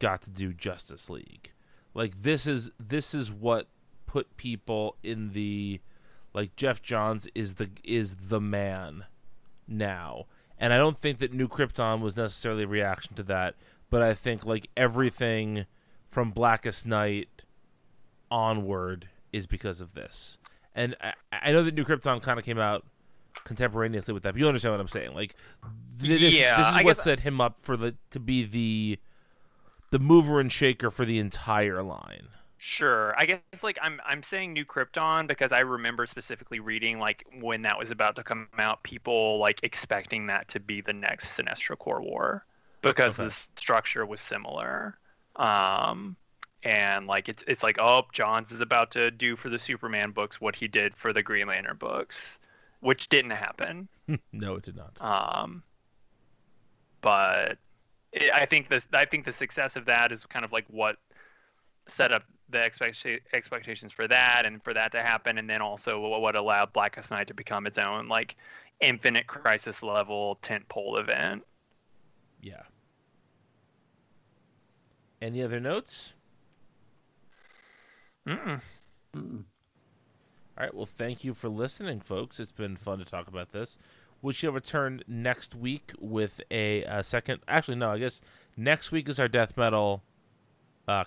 got to do Justice League. Like this is what put people in the, like, Geoff Johns is the man now. And I don't think that New Krypton was necessarily a reaction to that, but I think like everything from Blackest Night onward is because of this. And I know that New Krypton kind of came out contemporaneously with that, but you understand what I'm saying. Like this is what set him up for to be the mover and shaker for the entire line. Sure. I guess like I'm saying New Krypton because I remember specifically reading like when that was about to come out, people like expecting that to be the next Sinestro Corps War because the structure was similar. And like it's like, oh, Johns is about to do for the Superman books what he did for the Green Lantern books, which didn't happen. No, it did not. But I think the success of that is kind of like what set up the expectations for that, and for that to happen, and then also what allowed Blackest Night to become its own like Infinite Crisis level tentpole event. Yeah. Any other notes? Mm-mm. All right, well, thank you for listening, folks. It's been fun to talk about this. We shall return next week with a second... Actually, no, I guess next week is our death metal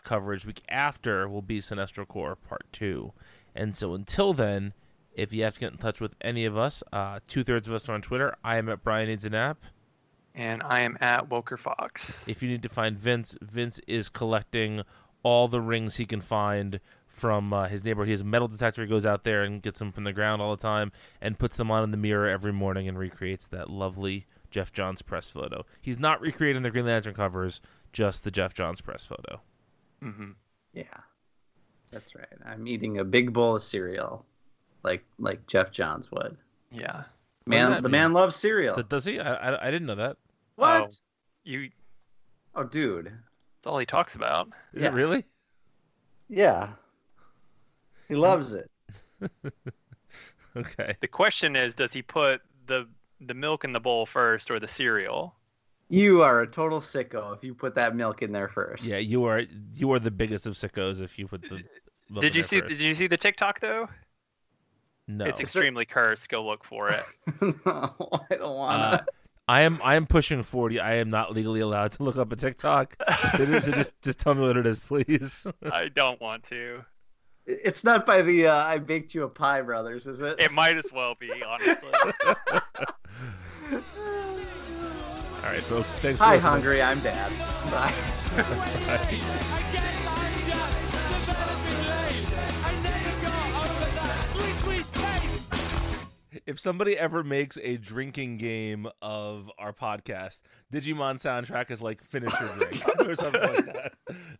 coverage. Week after will be Sinestro Corps Part 2. And so until then, if you have to get in touch with any of us, two-thirds of us are on Twitter. I am at Brian Needs an App. And I am at Woker Fox. If you need to find Vince, Vince is collecting all the rings he can find from his neighborhood. He has a metal detector. He goes out there and gets them from the ground all the time and puts them on in the mirror every morning and recreates that lovely Geoff Johns press photo. He's not recreating the Green Lantern covers, just the Geoff Johns press photo. Mm-hmm. Yeah, that's right. I'm eating a big bowl of cereal like Geoff Johns would. Yeah. Man, the man loves cereal. Does he? I didn't know that. What? Oh, you? Oh, dude. That's all he talks about. Is it really? Yeah. He loves it. Okay. The question is, does he put the milk in the bowl first or the cereal? You are a total sicko if you put that milk in there first. Yeah, you are the biggest of sickos if you put the milk in there first. Did you see the TikTok though? No. It's extremely cursed. Go look for it. No, I don't want to. I am pushing 40. I am not legally allowed to look up a TikTok. So just tell me what it is, please. I don't want to. It's not by the I Baked You a Pie Brothers, is it? It might as well be, honestly. All right, folks. Thanks for listening. Hi, Hungry. I'm Dad. Bye. Bye. If somebody ever makes a drinking game of our podcast, Digimon soundtrack is like finish your drink or something like that.